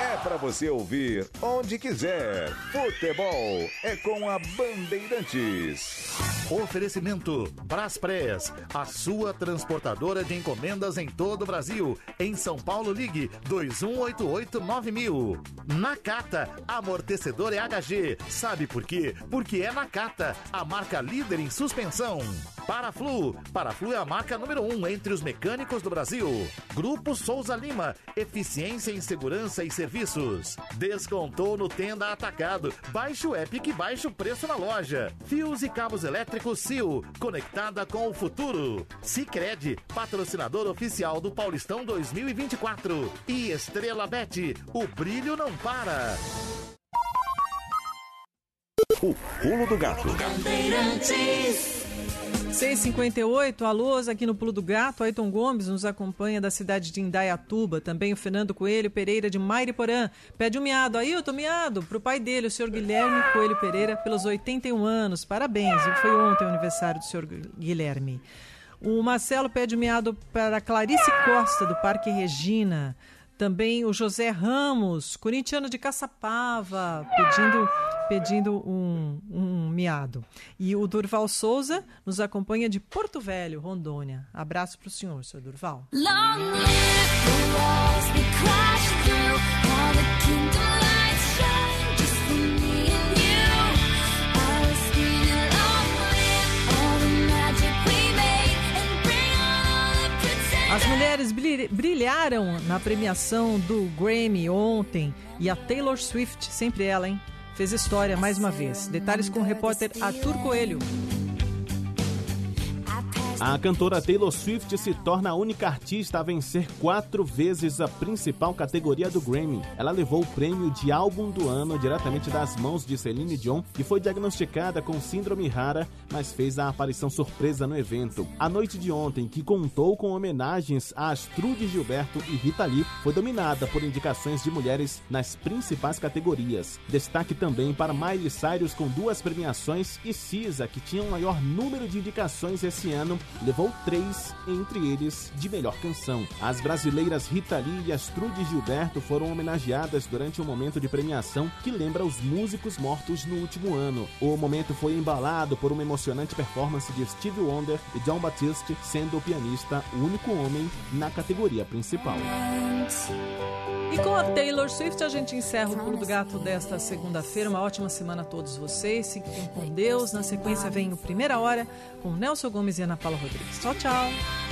É para você ouvir onde quiser. Futebol é com a Bandeirantes. Oferecimento Braspress, a sua transportadora de encomendas em todo o Brasil. Em São Paulo, ligue 2188-9000. Nakata, amortecedor é HG. Sabe por quê? Porque é Nakata, a marca líder em suspensão. Paraflu. Paraflu é a marca número 1 entre os mecânicos do Brasil. Grupo Souza Lima, eficiência em segurança e serviços. Descontou no Tenda Atacado. Baixe o app que baixa o preço na loja. Fios e cabos elétricos Sil, conectada com o futuro. Sicredi, patrocinador oficial do Paulistão 2024. E Estrela Bet, o brilho não para. O Pulo do Gato. 6h58, a lousa aqui no Pulo do Gato. Ailton Gomes nos acompanha da cidade de Indaiatuba. Também o Fernando Coelho Pereira de Mairiporã pede um miado. Ailton, miado pro pai dele, o senhor Guilherme Coelho Pereira, pelos 81 anos. Parabéns, foi ontem o aniversário do senhor Guilherme. O Marcelo pede um miado para Clarice Costa, do Parque Regina. Também o José Ramos, corintiano de Caçapava, pedindo um miado. E o Durval Souza nos acompanha de Porto Velho, Rondônia. Abraço para o senhor, seu Durval. As mulheres brilharam na premiação do Grammy ontem e a Taylor Swift, sempre ela, hein? Fez história mais uma vez. Detalhes com o repórter Arthur Coelho. A cantora Taylor Swift se torna a única artista a vencer 4 vezes a principal categoria do Grammy. Ela levou o prêmio de álbum do ano diretamente das mãos de Celine Dion e foi diagnosticada com síndrome rara, mas fez a aparição surpresa no evento. A noite de ontem, que contou com homenagens a Astrude Gilberto e Rita Lee, foi dominada por indicações de mulheres nas principais categorias. Destaque também para Miley Cyrus com 2 premiações e SZA, que tinha o maior número de indicações esse ano, levou 3, entre eles de melhor canção. As brasileiras Rita Lee e Astrude Gilberto foram homenageadas durante um momento de premiação que lembra os músicos mortos no último ano. O momento foi embalado por uma emocionante performance de Stevie Wonder e John Batiste, sendo o pianista o único homem na categoria principal. E com a Taylor Swift a gente encerra o Pulo do Gato desta segunda-feira. Uma ótima semana a todos vocês. Fiquem com Deus. Na sequência vem o Primeira Hora com Nelson Gomes e Ana Paula Rodrigues. Tchau, tchau.